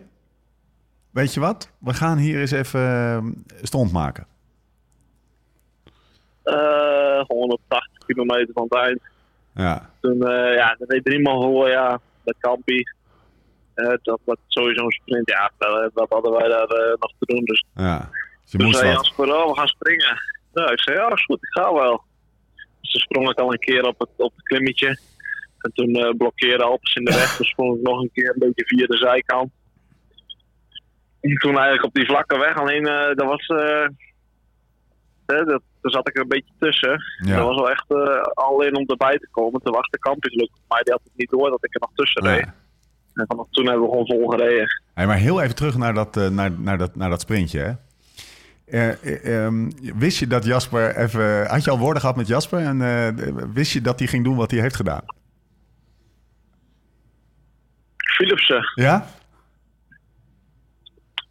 weet je wat, we gaan hier eens even stond maken? Uh, honderdtachtig kilometer van het eind. Ja. Toen, uh, ja, dat deed Driemond, ja, dat kampie. Uh, dat, dat sowieso een sprint, ja, dat hadden wij daar uh, nog te doen. Dus, ja, je dus moest zei Jasper vooral, we gaan springen. Nou, ik zei, ja, is goed, ik ga wel. Dus toen sprong ik al een keer op het, op het klimmetje. En toen uh, blokkeerde Alpes in de weg. Toen sprong ik nog een keer een beetje via de zijkant. En toen eigenlijk op die vlakke weg. Alleen, uh, dat was... Uh, hè, dat, daar zat ik er een beetje tussen. Ja. Dat was wel echt uh, alleen om erbij te komen. Toen was de kampioen, maar die had het niet door dat ik er nog tussen reed. Nee. En vanaf toen hebben we gewoon vol gereden. Hey, maar heel even terug naar dat, uh, naar, naar dat, naar dat sprintje, hè? Uh, um, wist je dat Jasper even... Had je al woorden gehad met Jasper? En uh, wist je dat hij ging doen wat hij heeft gedaan? Philipsen. Ja?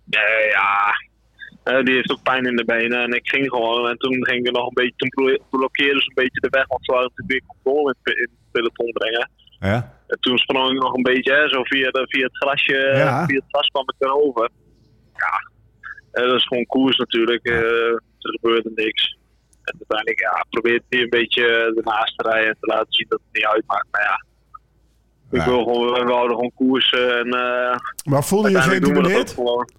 Nee, ja. Uh, die heeft ook pijn in de benen. En ik ging gewoon. En toen ging ik nog een beetje... Toen blokkeerden ze een beetje de weg. Want ze hadden natuurlijk weer controle in, in het peloton brengen. Ja. En toen sprong ik nog een beetje, hè, zo via, de, via het grasje. Ja. Via het gras kwam ik erover. Ja. Uh, dat is gewoon koers natuurlijk. Uh, er gebeurde niks. En uiteindelijk, ja, probeert hij een beetje ernaast te rijden en te laten zien dat het niet uitmaakt. Maar ja. Ja. Ik wil gewoon, we houden gewoon koersen. En, uh, maar voelde je geïntimideerd?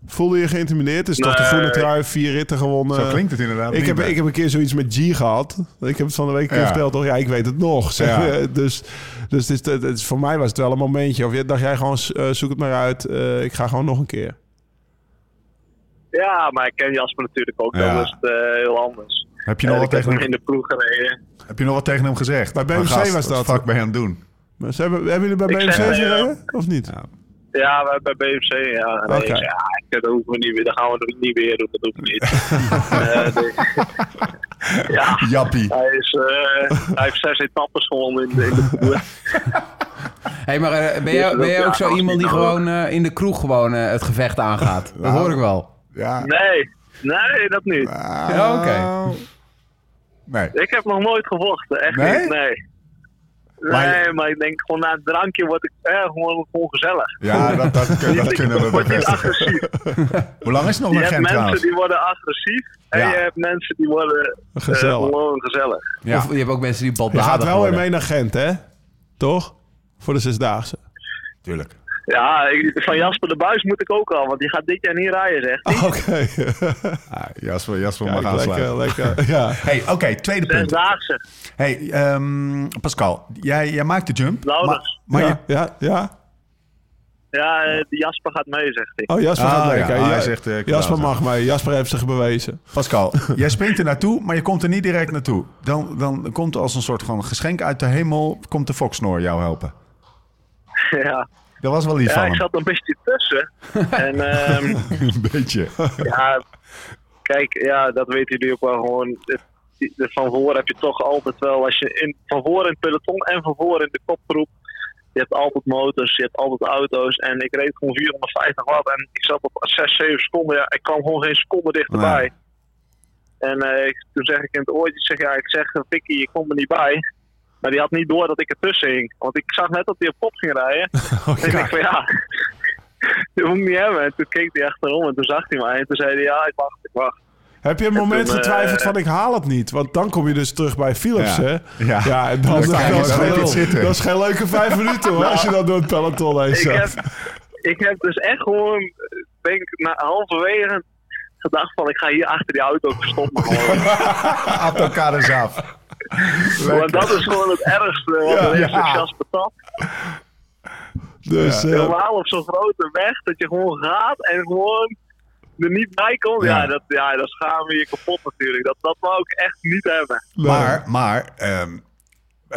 Voelde je geïntimideerd? Is nee. Toch de groene trui, vier ritten gewonnen? Zo klinkt het inderdaad. Ik, heb, ik heb een keer zoiets met G gehad. Ik heb het van de week een keer ja. verteld. Toch? Ja, ik weet het nog. Zeg. Ja. Dus, dus het is, het is, voor mij was het wel een momentje. Of dacht jij gewoon, uh, zoek het maar uit. Uh, ik ga gewoon nog een keer. Ja, maar ik ken Jasper natuurlijk ook. Ja. Dat is het, uh, heel anders. Heb je nog uh, wat tegen hem in de ploeg gereden? Heb je nog wat tegen hem gezegd? Bij B M C gast, was dat. Wat ben je aan het doen? Maar ze hebben, hebben jullie bij B M C gereden, of niet? Ja, ja bij B M C, ja. Okay. Nee, ja, dat hoeven we niet weer. Dat gaan we niet weer doen, dat hoeven we niet. uh, nee. Ja, Jappie. Hij, is, uh, hij heeft zes etappes gewonnen in de, in de koer. Hey, maar uh, ben jij, ben jij ook zo iemand die gewoon uh, in de kroeg gewoon uh, het gevecht aangaat? Dat hoor ik wel. Ja. Nee, nee, dat niet. Nou, ja, oké. Okay. Nee. Ik heb nog nooit gevochten, echt nee? niet, nee. Nee, maar, je... maar ik denk gewoon na het drankje word ik eh, gewoon, gewoon gezellig. Ja, dat, dat, dat, dat kunnen we bevestigen. Hoe lang is het nog met Gent trouwens? Je hebt mensen die worden agressief en ja. je hebt mensen die worden gezellig. Uh, gewoon gezellig. Ja. Of, je hebt ook mensen die baldadig worden. Je gaat wel weer mee naar Gent, hè? Toch? Voor de Zesdaagse. Tuurlijk. Ja, ik, van Jasper de Buijs moet ik ook al, want die gaat dit jaar niet rijden, zegt hij. Oké. Okay. ah, Jasper, Jasper Kijk, mag aansluiten. Lekker, lekker. Ja. Hey, oké, okay, tweede punt. Zesdaagse. Hey, um, Pascal, jij, jij maakt de jump. Laurens. Maar, maar ja, je... ja, ja. Ja, Jasper gaat mee, zegt hij. Oh, Jasper ah, gaat mee. Ja. Ah, ja, zegt, uh, Jasper mag mee. Jasper heeft zich bewezen. Pascal, jij springt er naartoe, maar je komt er niet direct naartoe. Dan, dan komt er als een soort van geschenk uit de hemel, komt de Foxnoor jou helpen. ja. Dat was wel lief ja, van hem. Ik zat een beetje tussen. En, um, een beetje. ja, kijk, ja, dat weten jullie ook wel gewoon. Het, het van voor heb je toch altijd wel, als je in, van voor in het peloton en van voor in de kopgroep. Je hebt altijd motors, je hebt altijd auto's. En ik reed gewoon vierhonderdvijftig watt en ik zat op zes, zeven seconden. Ja, ik kwam gewoon geen seconde dichterbij. Nee. En uh, toen zeg ik in het oortje, zeg, ja, ik zeg, Vicky, je komt er niet bij. Maar die had niet door dat ik ertussen hing. Want ik zag net dat hij op kop ging rijden. Oh, en ik dacht van ja, dat moet ik niet hebben. En toen keek hij achterom en toen zag hij mij. En toen zei hij ja, ik wacht, ik wacht. Heb je een moment toen, getwijfeld uh, van ik haal het niet? Want dan kom je dus terug bij Philipsen. Ja, ja. ja en dan, dan, dan, dan, dan, dan zitten. Dat is geen leuke vijf minuten hoor, nou, als je dan door het peloton heen zat. Heb, ik heb dus echt gewoon, denk ik, na halverwege gedacht van ik ga hier achter die auto verstopt me gewoon. Af elkaar eens af. Want dat is gewoon het ergste, want dan is het Jasper Tap. Dus, ja. Helemaal op zo'n grote weg, dat je gewoon gaat en gewoon er niet bij komt. Ja, ja, dat, ja dat gaan we hier kapot natuurlijk. Dat, dat wou ik echt niet hebben. Maar, maar um,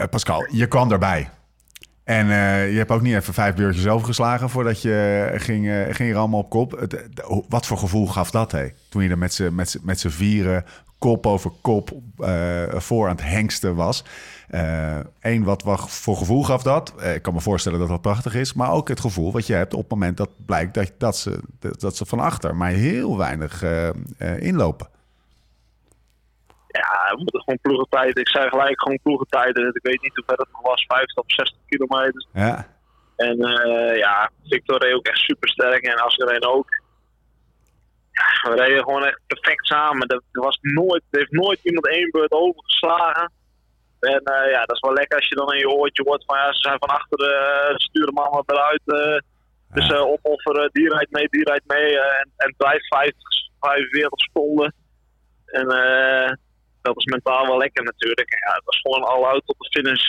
Pascal, je kwam erbij. En uh, je hebt ook niet even vijf beurtjes overgeslagen voordat je ging, uh, ging rammen op kop. Wat voor gevoel gaf dat, hé? Toen je er met z'n met met vieren... kop over kop uh, voor aan het hengsten was. Eén, uh, wat, wat voor gevoel gaf dat? Uh, ik kan me voorstellen dat dat prachtig is. Maar ook het gevoel wat je hebt op het moment dat blijkt... dat, dat, ze, dat ze van achter maar heel weinig uh, uh, inlopen. Ja, we moeten gewoon ploegentijden. Ik zei gelijk gewoon ploegentijden. Ik weet niet hoe ver het nog was. vijftig of zestig kilometer. Ja. En uh, ja, Victor reed ook echt supersterk. En Asgreen ook. Ja, we reden gewoon echt perfect samen. Er, was nooit, er heeft nooit iemand één beurt overgeslagen. En uh, ja, dat is wel lekker als je dan in je oortje hoort van... ja, ze zijn van achter, uh, stuur de man wat eruit. Uh, Dus uh, opofferen, die rijdt mee, die rijdt mee. Uh, en, en blijft vijfenveertig seconden. En uh, dat is mentaal wel lekker natuurlijk. Ja, het was gewoon all out tot de finish.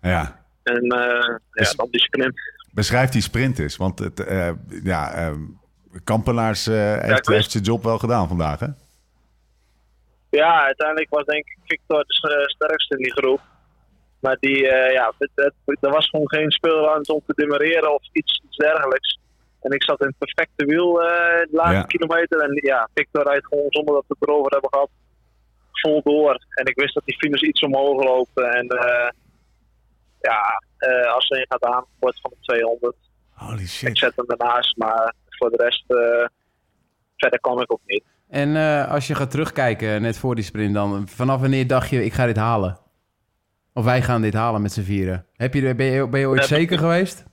Ja. En uh, Bes- ja, dan die sprint. Beschrijf die sprint eens. Want het, uh, ja, uh, Campenaerts uh, ja, heeft, heeft zijn job wel gedaan vandaag, hè? Ja, uiteindelijk was denk ik Victor de sterkste in die groep. Maar die, uh, ja, het, het, er was gewoon geen speelruimte om te demareren of iets dergelijks. En ik zat in het perfecte wiel uh, de laatste ja. kilometer. En ja, Victor rijdt gewoon zonder dat we het erover hebben gehad vol door. En ik wist dat die finish iets omhoog loopt. En uh, ja, uh, als hij gaat aan, wordt van de tweehonderd. Holy shit. Ik zet hem ernaast, maar voor de rest uh, verder kwam ik ook niet. En uh, als je gaat terugkijken, net voor die sprint dan, vanaf wanneer dacht je, ik ga dit halen? Of wij gaan dit halen met z'n vieren? Heb je, ben, je, ben je ooit nee, zeker geweest?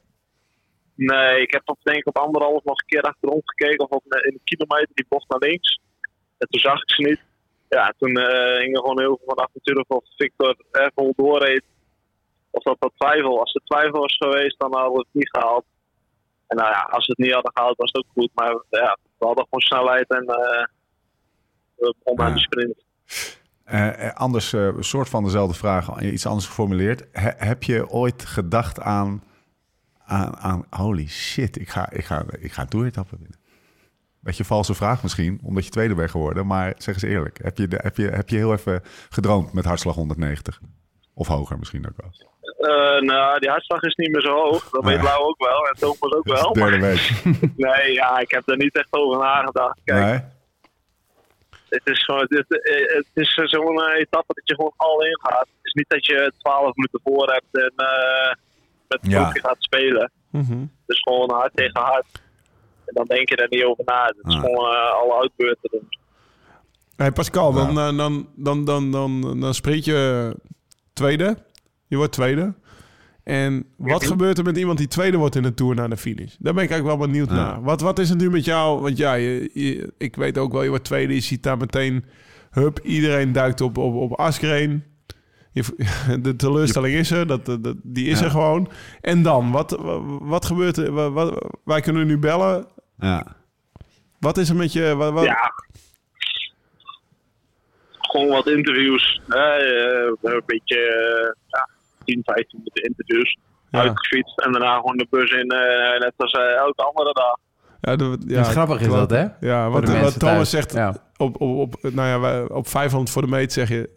Nee, ik heb op, denk ik op anderhalf nog een keer achterom gekeken. Of op een, in een kilometer die bocht naar links. En toen zag ik ze niet. Ja, toen uh, hing er gewoon heel veel van af natuurlijk of Victor er vol doorreed. Of dat dat twijfel. Als het twijfel was geweest, dan hadden we het niet gehaald. En nou ja, als het niet hadden gehaald, was het ook goed. Maar ja, we hadden gewoon snelheid en uh, we begonnen aan de sprint. Uh, anders, een uh, soort van dezelfde vraag, iets anders geformuleerd. He, heb je ooit gedacht aan, aan, aan holy shit, ik ga, ik ga, ik ga toeretappen winnen? Beetje valse vraag misschien, omdat je tweede bent geworden, maar zeg eens eerlijk. Heb je, de, heb je, heb je heel even gedroomd met hartslag honderdnegentig? Of hoger misschien ook wel? Uh, nou, die hartslag is niet meer zo hoog. Dat weet Blauw ook wel en Thomas ook wel. Derde week. Nee, ja, ik heb er niet echt over nagedacht. Kijk. Nee. Het is, gewoon, het, het is zo'n etappe dat je gewoon al in gaat. Het is niet dat je twaalf minuten voor hebt en uh, met het ja. gaat spelen. Mm-hmm. Het is gewoon hard tegen hard. En dan denk je er niet over na. Het is ah. gewoon uh, alle uitbeurten doen. Hey Pascal, dan, ja. dan, dan, dan, dan, dan, dan spreek je tweede. Je wordt tweede. En wat ja. gebeurt er met iemand die tweede wordt in de Tour na de finish? Daar ben ik eigenlijk wel benieuwd ja. naar. Wat, wat is het nu met jou? Want ja, je, je, ik weet ook wel, je wordt tweede. Je ziet daar meteen, hup, iedereen duikt op, op, op Asgreen. Je, de teleurstelling is er, dat, dat, die is ja. er gewoon. En dan, wat, wat gebeurt er? Wat, wat, wij kunnen nu bellen. Ja. Wat is er met je? Wat, wat? Ja. Gewoon wat interviews. Uh, een beetje... Uh, ja. tien, vijftien minuten interviews, ja. uitgefietst en daarna gewoon de bus in, uh, net als uh, elke andere dag. Ja, de, ja, ja grappig is dat, hè? Ja, wat, wat Thomas zegt, ja. op, op, op, nou ja, op vijfhonderd voor de meet zeg je...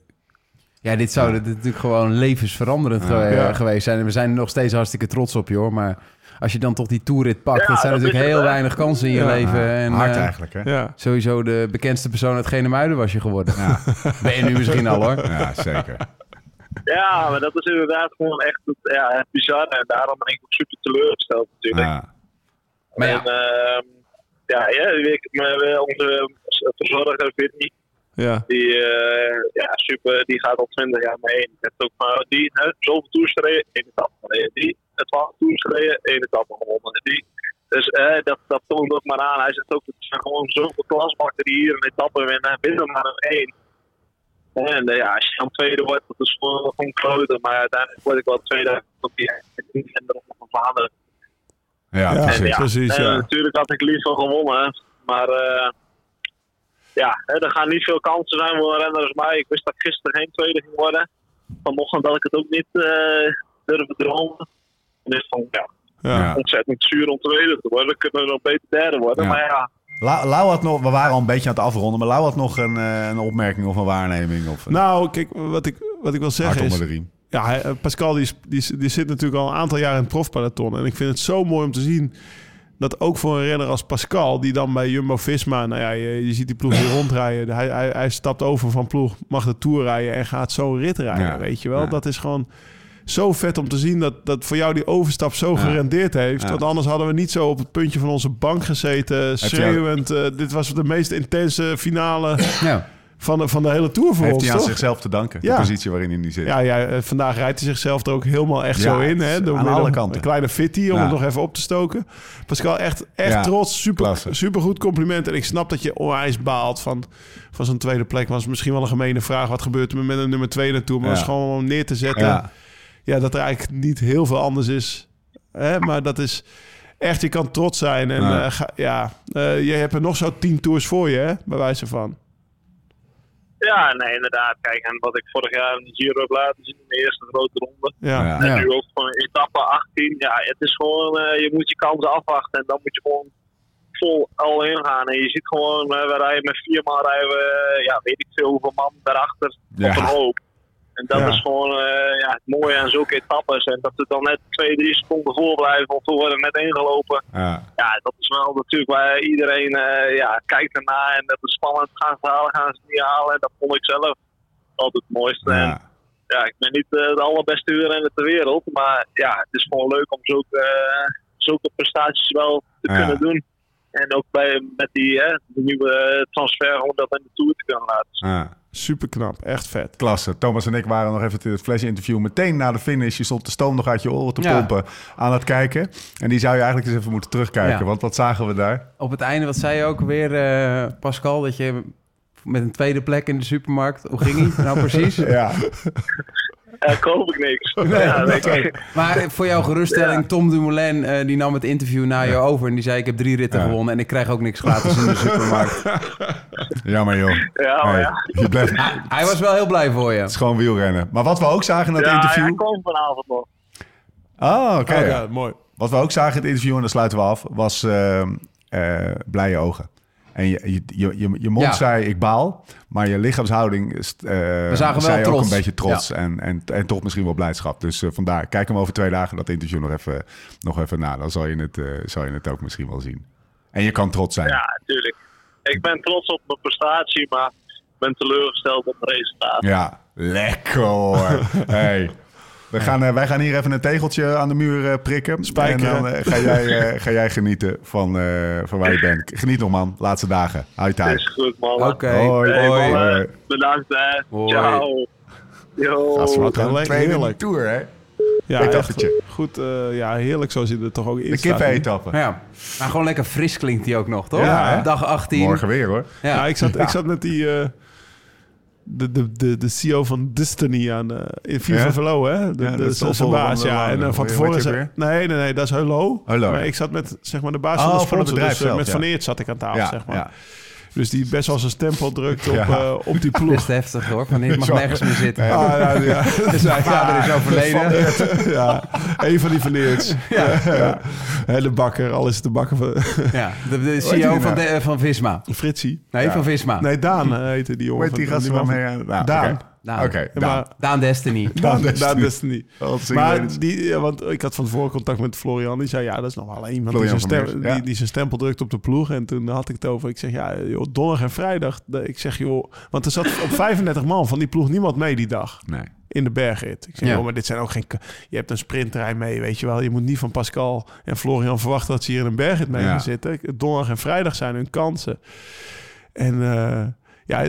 Ja, dit zou ja. dit natuurlijk gewoon levensveranderend ja. ge- ja. geweest zijn. En we zijn er nog steeds hartstikke trots op, joh. Maar als je dan toch die toerrit pakt, ja, dat zijn dat natuurlijk heel het, weinig kansen in ja. je leven. En, hard uh, eigenlijk, hè? Ja. Sowieso de bekendste persoon uit Genemuiden was je geworden. Ja. Ben je nu misschien al, hoor. Ja, zeker. Ja, maar dat is inderdaad gewoon echt ja, bizar. En daarom ben ik ook super teleurgesteld natuurlijk. Ah. Maar ja. En, uh, ja, ja ik, maar onze verzorger Vinnie, ja. die, uh, ja, super, die gaat al twintig jaar mee heen. Het ook, maar die heeft zoveel tours gereden, één etappe gereden. Die heeft twaalf tours gereden, één etappe gewonnen. Die, dus uh, dat, dat toont ook maar aan. Hij zegt ook, het zijn gewoon zoveel klasbakken die hier een etappe winnen. Winnen maar een één. En uh, ja, als je dan tweede wordt, dat is gewoon, gewoon kloten. Maar uiteindelijk word ik wel tweede. En dan van vader. Ja, ja, precies. Ja, precies ja. En, natuurlijk had ik liever gewonnen. Maar uh, ja, er gaan niet veel kansen zijn voor een renner als mij. Ik wist dat ik gisteren geen tweede ging worden. Vanochtend had ik het ook niet uh, durven dromen. Dus van, ja, ja. ontzettend zuur om tweede te worden. Kunnen we nog beter derde worden, ja. maar ja. Lau, Lau had nog, we waren al een beetje aan het afronden, maar Lau had nog een, een opmerking of een waarneming. Of een... Nou, kijk, wat ik, wat ik wil zeggen is... De riem. Ja, Pascal die, die, die zit natuurlijk al een aantal jaar in het profpeloton. En ik vind het zo mooi om te zien dat ook voor een renner als Pascal, die dan bij Jumbo Visma, nou ja, je, je ziet die ploeg weer rondrijden. Hij, hij, hij stapt over van ploeg, mag de Tour rijden en gaat zo rit rijden, ja, weet je wel. Ja. Dat is gewoon... Zo vet om te zien dat, dat voor jou die overstap zo ja. gerendeerd heeft. Ja. Want anders hadden we niet zo op het puntje van onze bank gezeten. Schreeuwend. Uh, dit was de meest intense finale ja. van, de, van de hele Tour voor heeft ons, heeft hij aan zichzelf te danken, ja. de positie waarin hij nu zit. Ja, ja, vandaag rijdt hij zichzelf er ook helemaal echt ja, zo in. Hè, door aan alle kanten. Een kleine fitty om ja. het nog even op te stoken. Pascal, echt, echt ja, trots. Super, super goed compliment. En ik snap dat je onwijs baalt van... van zo'n tweede plek. Was misschien wel een gemene vraag. Wat gebeurt er met een nummer twee naartoe? Maar ja. was gewoon om neer te zetten... Ja. Ja, dat er eigenlijk niet heel veel anders is. Hè? Maar dat is... echt, je kan trots zijn. En ja, uh, ga, ja uh, je hebt er nog zo tien tours voor je, hè, bij wijze van. Ja, nee, inderdaad. Kijk, en wat ik vorig jaar in de Giro heb laten zien, in de eerste grote ronde. Ja, ja. En nu ook van etappe achttien. Ja, het is gewoon, uh, je moet je kansen afwachten. En dan moet je gewoon vol al in gaan. En je ziet gewoon, uh, we rijden met vier man, rijden we, ja, weet ik veel hoeveel man daarachter, ja, op een hoop. En dat, ja, is gewoon, uh, ja, het mooie aan zulke etappes. En dat het dan net twee, drie seconden voor blijven, of toen worden we net ingelopen. Ja, ja, dat is wel natuurlijk waar iedereen uh, ja, kijkt ernaar. En dat is spannend, gaan ze halen, gaan ze niet halen. En dat vond ik zelf altijd het mooiste. Ja. En, ja, ik ben niet uh, de allerbeste wielrenner ter wereld. Maar ja, het is gewoon leuk om zulke, uh, zulke prestaties wel te, ja, kunnen doen. En ook bij, met die hè, de nieuwe transfer, om dat in de Tour te kunnen laten zien. Ja. Super knap, echt vet. Klasse. Thomas en ik waren nog even in het flash-interview. Meteen na de finish, je stond de stoom nog uit je oren te pompen, ja, aan het kijken. En die zou je eigenlijk eens even moeten terugkijken. Ja. Want wat zagen we daar? Op het einde, wat zei je ook weer, uh, Pascal, dat je met een tweede plek in de supermarkt... Hoe ging ie? Nou, precies. Ja. Uh, koop ik niks. Nee, ja, nee, okay. Maar voor jouw geruststelling, ja, Tom Dumoulin, uh, die nam het interview na je, ja, over en die zei: ik heb drie ritten, ja, gewonnen en ik krijg ook niks gratis in de supermarkt. Jammer joh. Ja, maar hey, ja. Je blijft... hij, hij was wel heel blij voor je. Het is gewoon wielrennen. Maar wat we ook zagen in dat, ja, interview... Ja, hij komt vanavond nog. Oh, oké. Oh, ja, mooi. Wat we ook zagen in het interview, en dan sluiten we af, was uh, uh, blije ogen. En je, je, je, je mond, ja, zei ik baal, maar je lichaamshouding uh, we zagen zei wel trots, ook een beetje trots, ja, en, en, en toch misschien wel blijdschap. Dus uh, vandaar, kijk hem over twee dagen dat interview nog even, nog even na. Dan zal je, het, uh, zal je het ook misschien wel zien. En je kan trots zijn. Ja, natuurlijk. Ik ben trots op mijn prestatie, maar ik ben teleurgesteld op de resultaat. Ja, lekker hoor. Hey. We gaan, uh, wij gaan hier even een tegeltje aan de muur uh, prikken. Spijkeren. En dan uh, ga, jij, uh, ga jij genieten van, uh, van waar je bent. Geniet nog, man. Laatste dagen. Hou je thuis. Is goed, man. Oké. Okay. Hoi, hey, hoi, hoi. Bedankt, hè. Hoi. Ciao. Yo. Gaat ze wat een tweede tour, hè? Ja, etappetje. Goed, uh, ja, heerlijk zo zit het toch ook in. De kippen-etappe. Ja. Maar gewoon lekker fris klinkt die ook nog, toch? Ja, dag achttien. Morgen weer, hoor. Ja, ja, ik, zat, ja. ik zat met die... Uh, De, de, de, de C E O van Destiny aan uh, in Viva, ja? Velo, hè? De, ja, de, de, zijn baas, ja. Landen. En uh, van tevoren... Zei, nee, nee, nee, dat is Hullo. Maar ik zat met, zeg maar, de baas, oh, van de sponsor, dus, zelf, met, ja, Van Aert zat ik aan tafel, ja, zeg maar. Ja. Dus die best wel zijn stempel drukt op, ja, uh, op die ploeg. Best heftig, hoor. Van Aert mag nergens meer zitten. Ah, ja, ja. Dus hij vader is overleden. Van, ja, een van die Van Aerts. Ja. Ja. Ja. De bakker, alles de bakker van... Ja, de, de C E O van, de, van Visma. Fritsie. Nee, ja, van Visma. Nee, Daan heette die jongen. Weet die gast van... mee? Nou, Daan. Okay. Daan. Okay, Daan. Maar, Daan Destiny. Daan Destiny. Daan Destiny. Maar die, ja, want ik had van tevoren contact met Florian. Die zei, ja, dat is nog wel iemand die zijn, stem, ja. die, die zijn stempel drukt op de ploeg. En toen had ik het over. Ik zeg, ja, joh, donderdag en vrijdag. Ik zeg, joh, want er zat op vijfendertig man van die ploeg niemand mee die dag. Nee. In de bergrit. Ik zeg, ja, joh, maar dit zijn ook geen... Je hebt een sprintterrein mee, weet je wel. Je moet niet van Pascal en Florian verwachten dat ze hier in een bergrit mee gaan, ja, zitten. Donderdag en vrijdag zijn hun kansen. En... Uh, ja,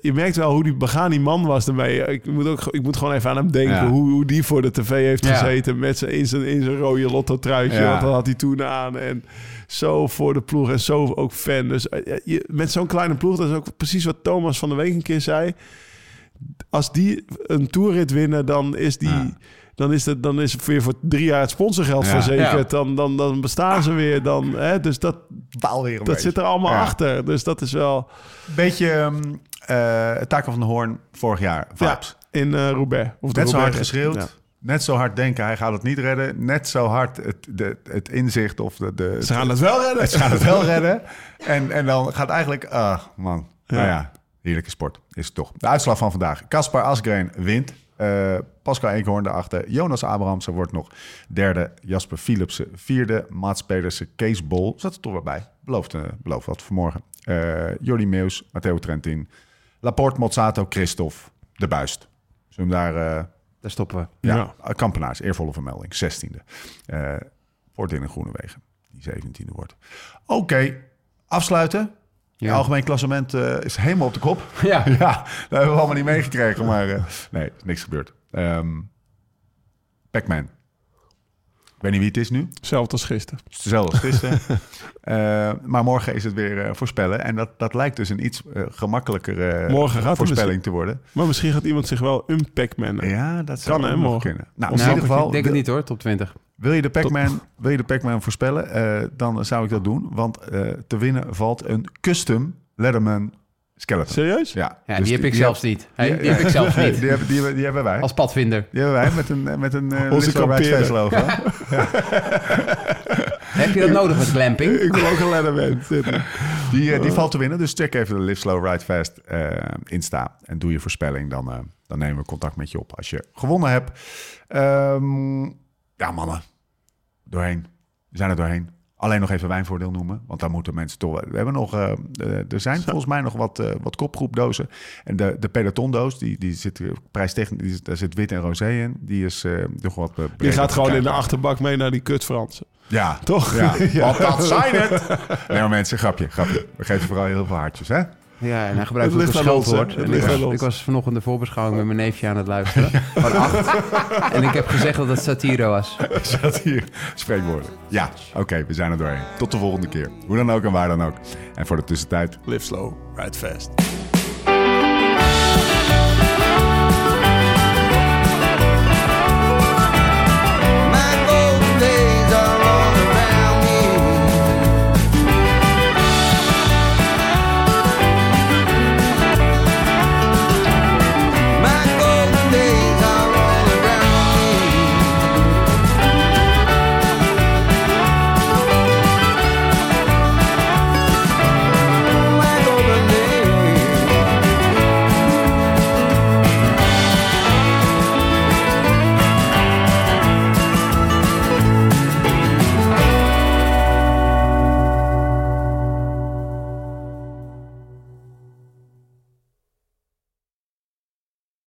je merkt wel hoe die begaan die man was ermee. Ik moet, ook, ik moet gewoon even aan hem denken. Ja. Hoe, hoe die voor de tv heeft gezeten. Ja. Met zijn, in, zijn, in zijn rode Lotto-truitje. Ja. Want dat had hij toen aan. En zo voor de ploeg. En zo ook fan. Dus je, met zo'n kleine ploeg. Dat is ook precies wat Thomas van de Week een keer zei. Als die een toerrit winnen, dan is die... Ja. Dan is het dan is het weer voor drie jaar het sponsorgeld, ja, verzekerd. Ja. Dan, dan, dan bestaan ze weer. Dan, hè? Dus dat, baal weer een dat zit er allemaal, ja, achter. Dus dat is wel... Beetje um, uh, Taco van de Hoorn vorig jaar. Vibes. Ja, in uh, Roubaix. Of net zo hard geschreeuwd. Ja. Net zo hard denken, hij gaat het niet redden. Net zo hard het, de, het inzicht of de... de ze gaan het wel redden. Ze gaan het wel redden. En, en dan gaat eigenlijk... Ah, uh, man. Ja. Nou ja, heerlijke sport is het toch. De uitslag van vandaag. Kasper Asgreen wint. Uh, Pascal Eenkhoorn daarachter. Jonas Abrahamsen wordt nog derde. Jasper Philipsen vierde. Mads Pedersen, Kees Bol. Zat er toch wel bij. Belooft, uh, belooft wat vanmorgen. Uh, Jordi Meeus, Matteo Trentin. Laporte, Mozzato, Christophe, De Buist. Zullen we hem daar... Uh, daar stoppen we. Ja, ja. Campenaerts, eervolle vermelding. zestiende. Uh, wordt in een Groenewegen. Die zeventiende wordt. Oké, okay. Afsluiten. Ja. Het algemeen klassement uh, is helemaal op de kop. Ja, ja, dat hebben we allemaal niet meegekregen. Maar uh, nee, is niks gebeurd. Um, Pac-Man. Ik weet niet wie het is nu. Hetzelfde als gisteren. Hetzelfde als gisteren. uh, maar morgen is het weer uh, voorspellen. En dat, dat lijkt dus een iets uh, gemakkelijkere uh, voorspelling te worden. Maar misschien gaat iemand zich wel een Pac-Man. Ja, dat zou kan, hè, nog morgen kunnen. Nou, in ieder geval, ik denk het niet hoor, top twintig. Wil je de Pac-Man, wil je de Pac-Man voorspellen, uh, dan zou ik dat doen. Want uh, te winnen valt een custom Leatherman skeleton. Serieus? Ja, ja dus die heb ik zelfs niet. Die heb ik zelfs niet. Die hebben wij. Als padvinder. Die hebben wij met een... Met een uh, Onze kampeerder. logo. Ja. Heb je dat nodig met glamping? Ik wil ook een Leatherman zitten. Die, uh, die valt te winnen, dus check even de Live Slow Ride Fast uh, Insta. En doe je voorspelling, dan, uh, dan nemen we contact met je op. Als je gewonnen hebt... Um, ja, mannen. Doorheen. We zijn er doorheen. Alleen nog even wijnvoordeel noemen, want daar moeten mensen toch... We hebben nog... Uh, er zijn volgens mij nog wat, uh, wat kopgroepdozen. En de, de pelotondoos, die, die zit prijstechnisch... Die, daar zit wit en rosé in. Die is uh, nog wat... Uh, die gaat gewoon in de achterbak mee naar die kut Fransen. Ja. Toch? Ja. Ja. Want dat zijn het! Nee, maar mensen, grapje, grapje. We geven vooral heel veel hartjes, hè? Ja, en hij gebruikt het scheldwoord. Ik was vanochtend de voorbeschouwing met mijn neefje aan het luisteren. Van acht. En ik heb gezegd dat het satire was. Satire. Spreekwoorden. Ja, oké, okay, we zijn er doorheen. Tot de volgende keer. Hoe dan ook en waar dan ook. En voor de tussentijd... Live slow, ride fast.